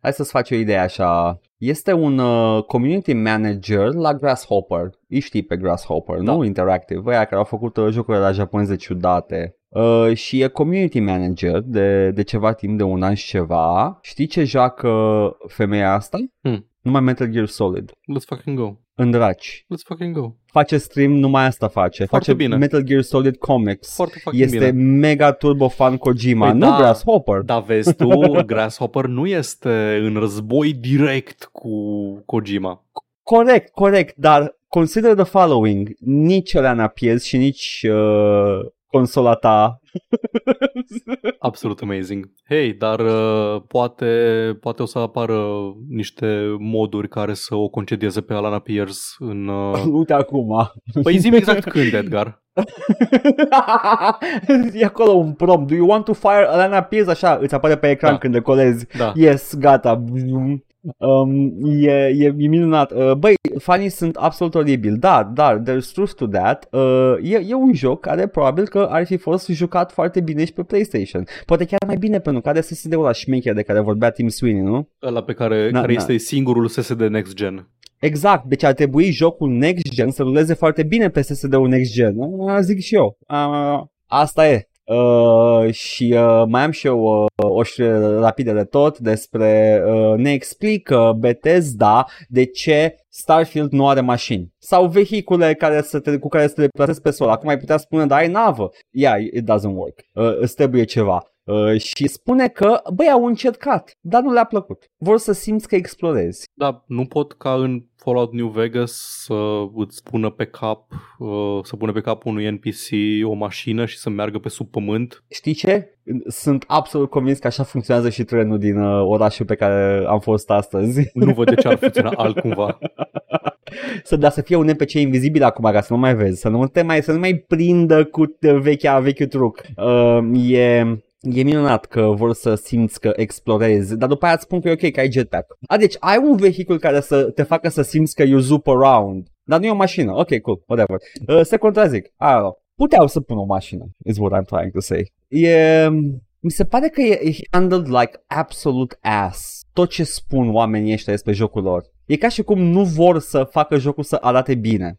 hai să-ți faci o idee așa, este un uh, community manager la Grasshopper, îi știi pe Grasshopper, da. nu? Interactive, aia care au făcut uh, jocurile la japoneze ciudate. Uh, și e community manager de, de ceva timp, de un an și ceva. Știi ce joacă femeia asta? Hmm. Numai Metal Gear Solid. Let's fucking go. În draci. Let's fucking go. Face stream, numai asta face. Foarte face bine. Metal Gear Solid Comics. Foarte este bine. Mega turbo fan Kojima, păi nu da, Grasshopper. Da, vezi tu, Grasshopper nu este în război direct cu Kojima. Corect, corect, dar consider the following. Nici Alana Pierce și nici... Uh... consola ta. Absolut amazing. Hei, dar uh, poate, poate o să apară niște moduri care să o concedieze pe Alana Pierce în... Uh... Uite acum. Păi zi-mi exact când, Edgar. E acolo un prompt. Do you want to fire Alana Pierce? Așa, îți apare pe ecran da. când decolezi. Da. Yes, gata. Um, e, e, e minunat. uh, Băi, fanii sunt absolut oribili. Da, dar there's truth to that. uh, e, e un joc care probabil că ar fi fost jucat foarte bine și pe PlayStation. Poate chiar mai bine, pentru că are S S D-ul la șmecher de care vorbea Tim Sweeney, nu? Ăla pe care, na, care na. este singurul S S D Next Gen. Exact, deci ar trebui jocul Next Gen să ruleze foarte bine pe S S D-ul Next Gen. uh, Zic și eu. uh, Asta e. Uh, și uh, mai am și eu uh, o știre rapidă de tot despre uh, ne explică Bethesda de ce Starfield nu are mașini sau vehicule care să te, cu care să te deplasezi pe sol. Acum ai putea spune, dar ai navă. Yeah, it doesn't work. Uh, îți trebuie ceva. Uh, și spune că, băi, au încercat, dar nu le-a plăcut. Vor să simți că explorezi. Dar nu pot ca în Fallout New Vegas să îți pună pe cap, uh, să pună pe cap unui N P C o mașină și să meargă pe sub pământ. Știi ce? Sunt absolut convins că așa funcționează și trenul din uh, orașul pe care am fost astăzi. Nu văd de ce ar funcționa altcumva. Să, dar să fie un N P C invizibil acum, ca să nu mai vezi, să nu te mai, să nu mai prindă cu vechea, vechiul truc. Uh, e... E minunat că vor să simți că explorezi, dar după aia îți spun că e ok, că ai jetpack. A, deci ai un vehicul care să te facă să simți că you zoop around, dar nu e o mașină. Ok, cool, whatever. Uh, se contrazic. Ah, no. Puteau să pun o mașină, is what I'm trying to say. E... Mi se pare că e handled like absolute ass. Tot ce spun oamenii ăștia despre jocul lor. E ca și cum nu vor să facă jocul să arate bine.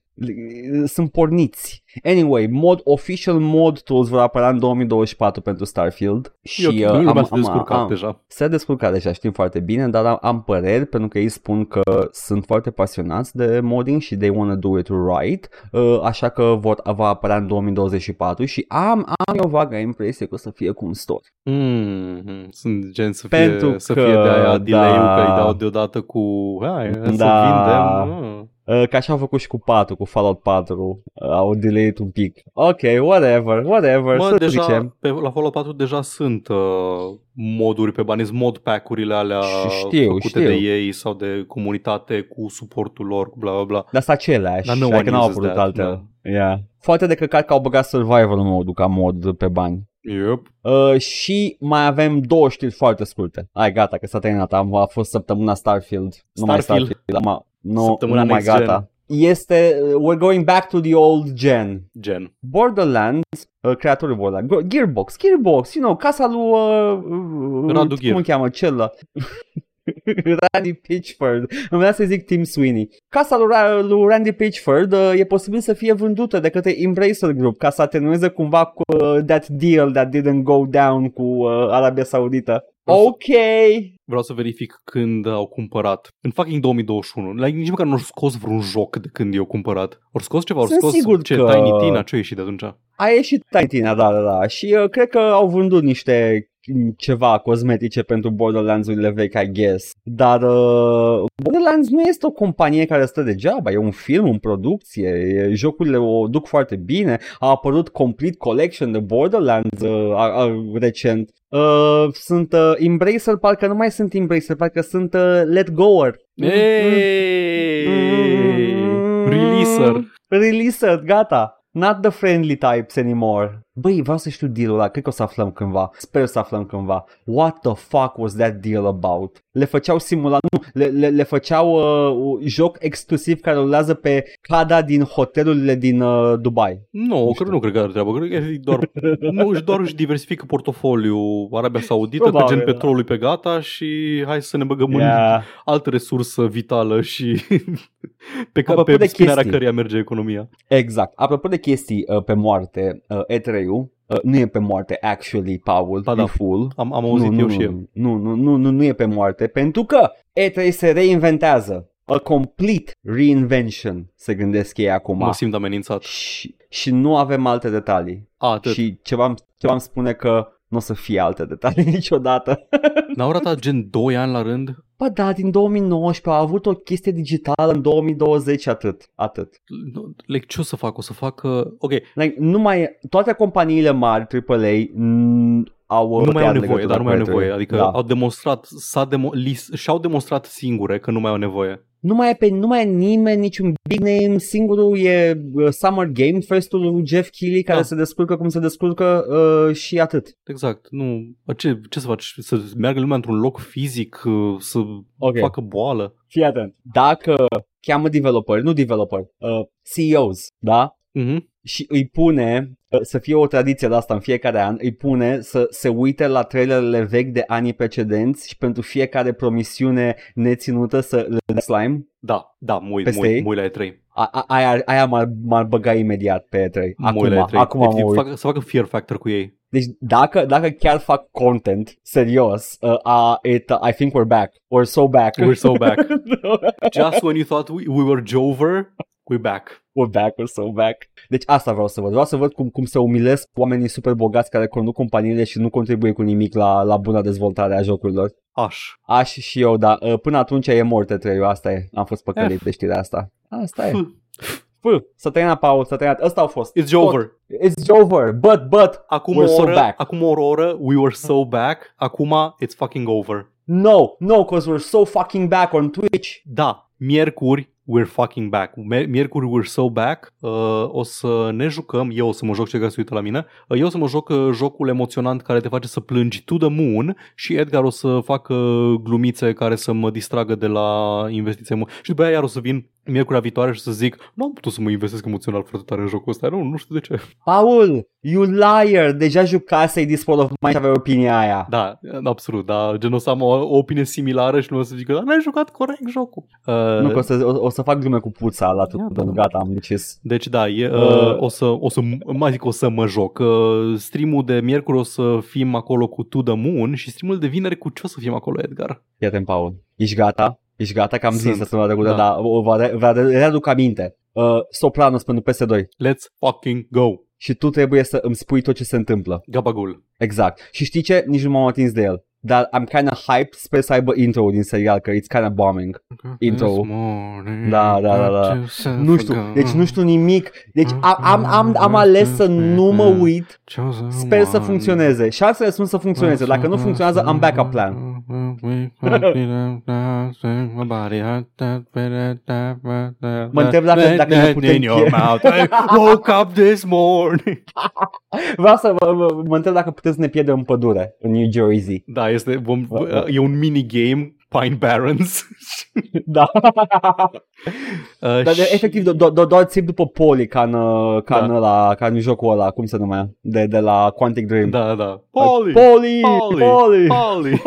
Sunt porniți. Anyway, mod official mod tools vor apărea în două mii douăzeci și patru pentru Starfield. Și okay, uh, am, am, descurcat am, deja. S-a descurcat deja, știm foarte bine, dar am, am păreri pentru că ei spun că sunt foarte pasionați de modding și they wanna do it right. Uh, așa că vor, va apărea în două mii douăzeci și patru și am, am o vagă impresie că o să fie cu un store. Mm-hmm. Sunt gen să fie, pentru să că, fie de aia delay-ul da. Că îi dau deodată cu hai, da. Să vindem. Mm. Că așa au făcut și cu patru, cu Fallout patru. Au delayed un pic. Ok, whatever, whatever. Bă, deja, pe, la Fallout patru deja sunt uh, moduri pe bani, mod pack-urile alea știu, făcute știu. de ei sau de comunitate cu suportul lor, bla bla bla. Dar sunt aceleași, dar nu au apărut altele. Yeah. Foarte de căcat că au băgat survival mode ca mod pe bani. Yep. Uh, și mai avem două știri foarte scurte. Ai, gata, că s-a terminat. Am, a fost săptămâna Starfield. Numai Starfield. Starfield. Am, Nu, nu mai gata. Este, we're going back to the old gen. Gen. Borderlands, uh, creatorul Borderlands, Gearbox, Gearbox, you know, casa lui, uh, Radu Gear. Cum îl cheamă, celălalt? Randy Pitchford. Îmi vrea să zic Tim Sweeney. Casa lui, lui Randy Pitchford uh, e posibil să fie vândută de către Embracer Group ca să atenueze cumva cu uh, that deal that didn't go down cu uh, Arabia Saudită. Ok. Vreau să verific când au cumpărat. În fucking două mii douăzeci și unu. Like, nici măcar nu au scos vreun joc de când i-au cumpărat. Au scos ceva, au scos ce, că... Tiny Tina, ce a ieșit de atunci? A ieșit Tiny Tina, da, da, da. Și uh, cred că au vândut niște ceva cosmetice pentru Borderlands-urile vechi, I guess. Dar uh, Borderlands nu este o companie care stă degeaba. E un film, în producție. E, jocurile o duc foarte bine. A apărut Complete Collection de Borderlands uh, uh, uh, recent. Uh, sunt uh, Embracer, parcă nu mai sunt Embracer, parcă sunt uh, Let Goer. Hey! Mm-hmm. Releaser. Releaser, gata. Not the friendly types anymore. Băi, vreau să știu deal-ul ăla, cred că o să aflăm cândva. Sper să aflăm cândva. What the fuck was that deal about? Le făceau simula... Nu, le, le, le făceau uh, joc exclusiv care rulează pe cada din hotelurile din uh, Dubai. No, nu, cred, nu cred că are treabă. Cred că doar, nu, doar își diversifică portofoliul Arabia Saudită, că gen petrolul pe gata și hai să ne băgăm yeah. în altă resursă vitală și pe, ca, pe spinarea căreia merge economia. Exact. Apropo de chestii uh, pe moarte, uh, E trei Uh, nu e pe moarte, actually, Paul, da, da. Full. Am, am auzit nu, eu nu, și eu. Nu, nu, nu, nu, nu e pe moarte, pentru că E trei se reinventează. A complete reinvention, se gândesc ei acum. Mă simt amenințat. Și, și nu avem alte detalii. A, și ceva, ceva îmi spune că nu o să fie alte detalii niciodată. N-au ratat gen doi ani la rând? Ba da, din două mii nouăsprezece au avut o chestie digitală în două mii douăzeci, atât, atât. Like, ce o să fac? O să fac... Uh... Ok. Like, numai, toate companiile mari, A A A, n- au nu mai au nevoie, dar nu mai au nevoie. Adică da. au demonstrat, s-a demo, li, și-au demonstrat singure că nu mai au nevoie. Nu mai e, pe, nu mai e nimeni, niciun big name, singurul e Summer Game Fest-ul lui Jeff Keighley care da. se descurcă cum se descurcă uh, și atât. Exact, nu, ce, ce să faci, să meargă lumea într-un loc fizic, uh, să okay. facă boală? Fii atent, dacă cheamă developeri, nu developeri, uh, C E Os, da? Uh-huh. Și îi pune, să fie o tradiție de asta în fiecare an, îi pune să se uite la trailerele vechi de anii precedenți și pentru fiecare promisiune neținută să le dea slime. Da, da, mui, mui, mui la E trei. A, a, aia aia m-ar, m-ar băga imediat pe E trei. Acum, E trei. acum Efectiv, mă uit. Fac, să facă Fear Factor cu ei. Deci dacă, dacă chiar fac content, serios, uh, uh, it, uh, I think we're back. We're so back. We're so back. Just when you thought we, we were Jover, we're back. We're back, we're so back. Deci asta vreau să văd. Vreau să văd cum, cum se umilesc oamenii super bogați care conduc companiile și nu contribuie cu nimic la, la buna dezvoltare a jocurilor. Aș. Aș și eu, da. Până atunci e morte trei-ul, asta e. Am fost păcălit de știrea asta. Asta e. Păi, s-a terminat, Paul, s-a terminat. Ăsta au fost. It's over. Tot. It's over. But, but, acum we're o oră, so back. Acum o oră, we were so back. Acum, it's fucking over. No, no, because we're so fucking back on Twitch. Da, miercuri. We're fucking back. Miercuri we're so back. Uh, o să ne jucăm. Eu o să mă joc, cei care se uită la mine. Uh, eu o să mă joc uh, jocul emoționant care te face să plângi, To the Moon. Și Edgar o să facă uh, glumițe care să mă distragă de la investiția mea. Și după aia iar o să vin miercurea viitoare și să zic: nu am putut să mă investesc emoțional foarte tare în jocul ăsta. Nu, nu știu de ce. Paul, you liar. Deja jucasei This War of Mine și aveai opinia aia. Da, absolut. Dar gen o să am o, o opinie similară și nu o să zic că n-ai jucat corect jocul. Uh, nu, că o să... O, o să fac glume cu puța la tot, da, gata, am decis. Deci da, e, uh, uh, o să o să mai zic o să mă joc. Uh, streamul de miercuri o să fim acolo cu To the Moon și streamul de vineri cu ce o să fim acolo, Edgar? Iată-mi, Paul. Ești gata? Ești gata că am Sunt. zis săptămâna trecută, da. dar o va readuc aminte. Uh, Sopranos pentru P S doi. Let's fucking go. Și tu trebuie să îmi spui tot ce se întâmplă. Gabagul. Exact. Și știi ce? Nici nu m-am atins de el. Dar I'm kind of hyped, sper să aibă intro-ul din serial, că it's kind of bombing. Intro-ul. Da, da, da, da. Nu știu, deci nu știu nimic. Deci am, am, am, am ales să nu mă uit, sper să funcționeze. Șansele sunt să funcționeze, dacă nu funcționează, am backup plan. Mă întreb dacă, dacă ne putem chiar. Vreau să mă întreb dacă puteți să ne pierdem în pădure, în New Jersey. Da, este, vom, e un minigame, Pine Barrens. Da. Uh, Dar și... efectiv, do- do- doar țip după Poli ca în, ca în, da. ăla, ca în jocul ăla, cum se numea, de, de la Quantic Dream. Da, da. Poli! Poli! Poli! Poli!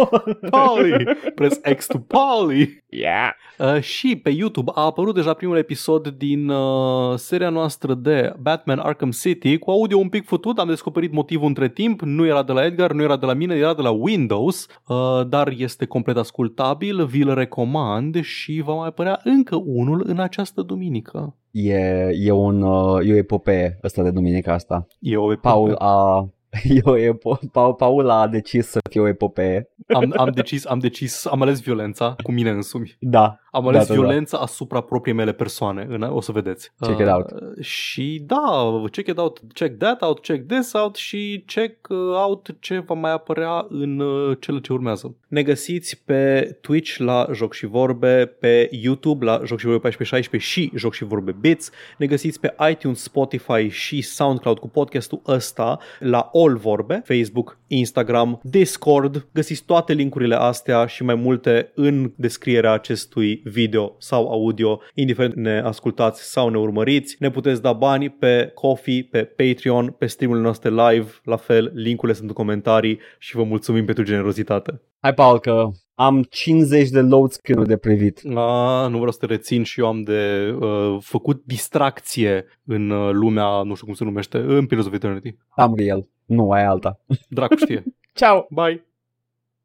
Poli! Press X to Poli! Yeah! Uh, și pe YouTube a apărut deja primul episod din uh, seria noastră de Batman Arkham City, cu audio un pic futut, am descoperit motivul între timp, nu era de la Edgar, nu era de la mine, era de la Windows, uh, dar este complet ascultabil, vi-l recomand și va mai apărea încă unul în această duminică. E, e, un, e o epopee asta de duminica asta. E o epopee. Paul a, e o epo- Paul, Paul a decis să fie o epopee. Am, am, decis, am decis, am ales violența cu mine însumi. Da. Am ales da, da, violența da. asupra propriei mele persoane. O să vedeți. Check it out. Uh, și da, check it out, check that out, check this out și check out ce va mai apărea în cele ce urmează. Ne găsiți pe Twitch la Joc și Vorbe, pe YouTube la Joc și Vorbe paisprezece șaisprezece și Joc și Vorbe Bits. Ne găsiți pe iTunes, Spotify și SoundCloud cu podcastul ăsta la Old Vorbe, Facebook, Instagram, Discord. Găsiți toate linkurile astea și mai multe în descrierea acestui video sau audio, indiferent ne ascultați sau ne urmăriți. Ne puteți da bani pe Ko-fi, pe Patreon, pe streamurile noastre live, la fel, linkurile sunt în comentarii și vă mulțumim pentru generozitate. Hai, Paul, că am cincizeci de load screen-uri de privit. A, nu vreau să te rețin și eu am de uh, făcut distracție în lumea, nu știu cum se numește, în Pillars of Eternity. Am real, nu, aia alta. Dracu știe. Ciao! Bye!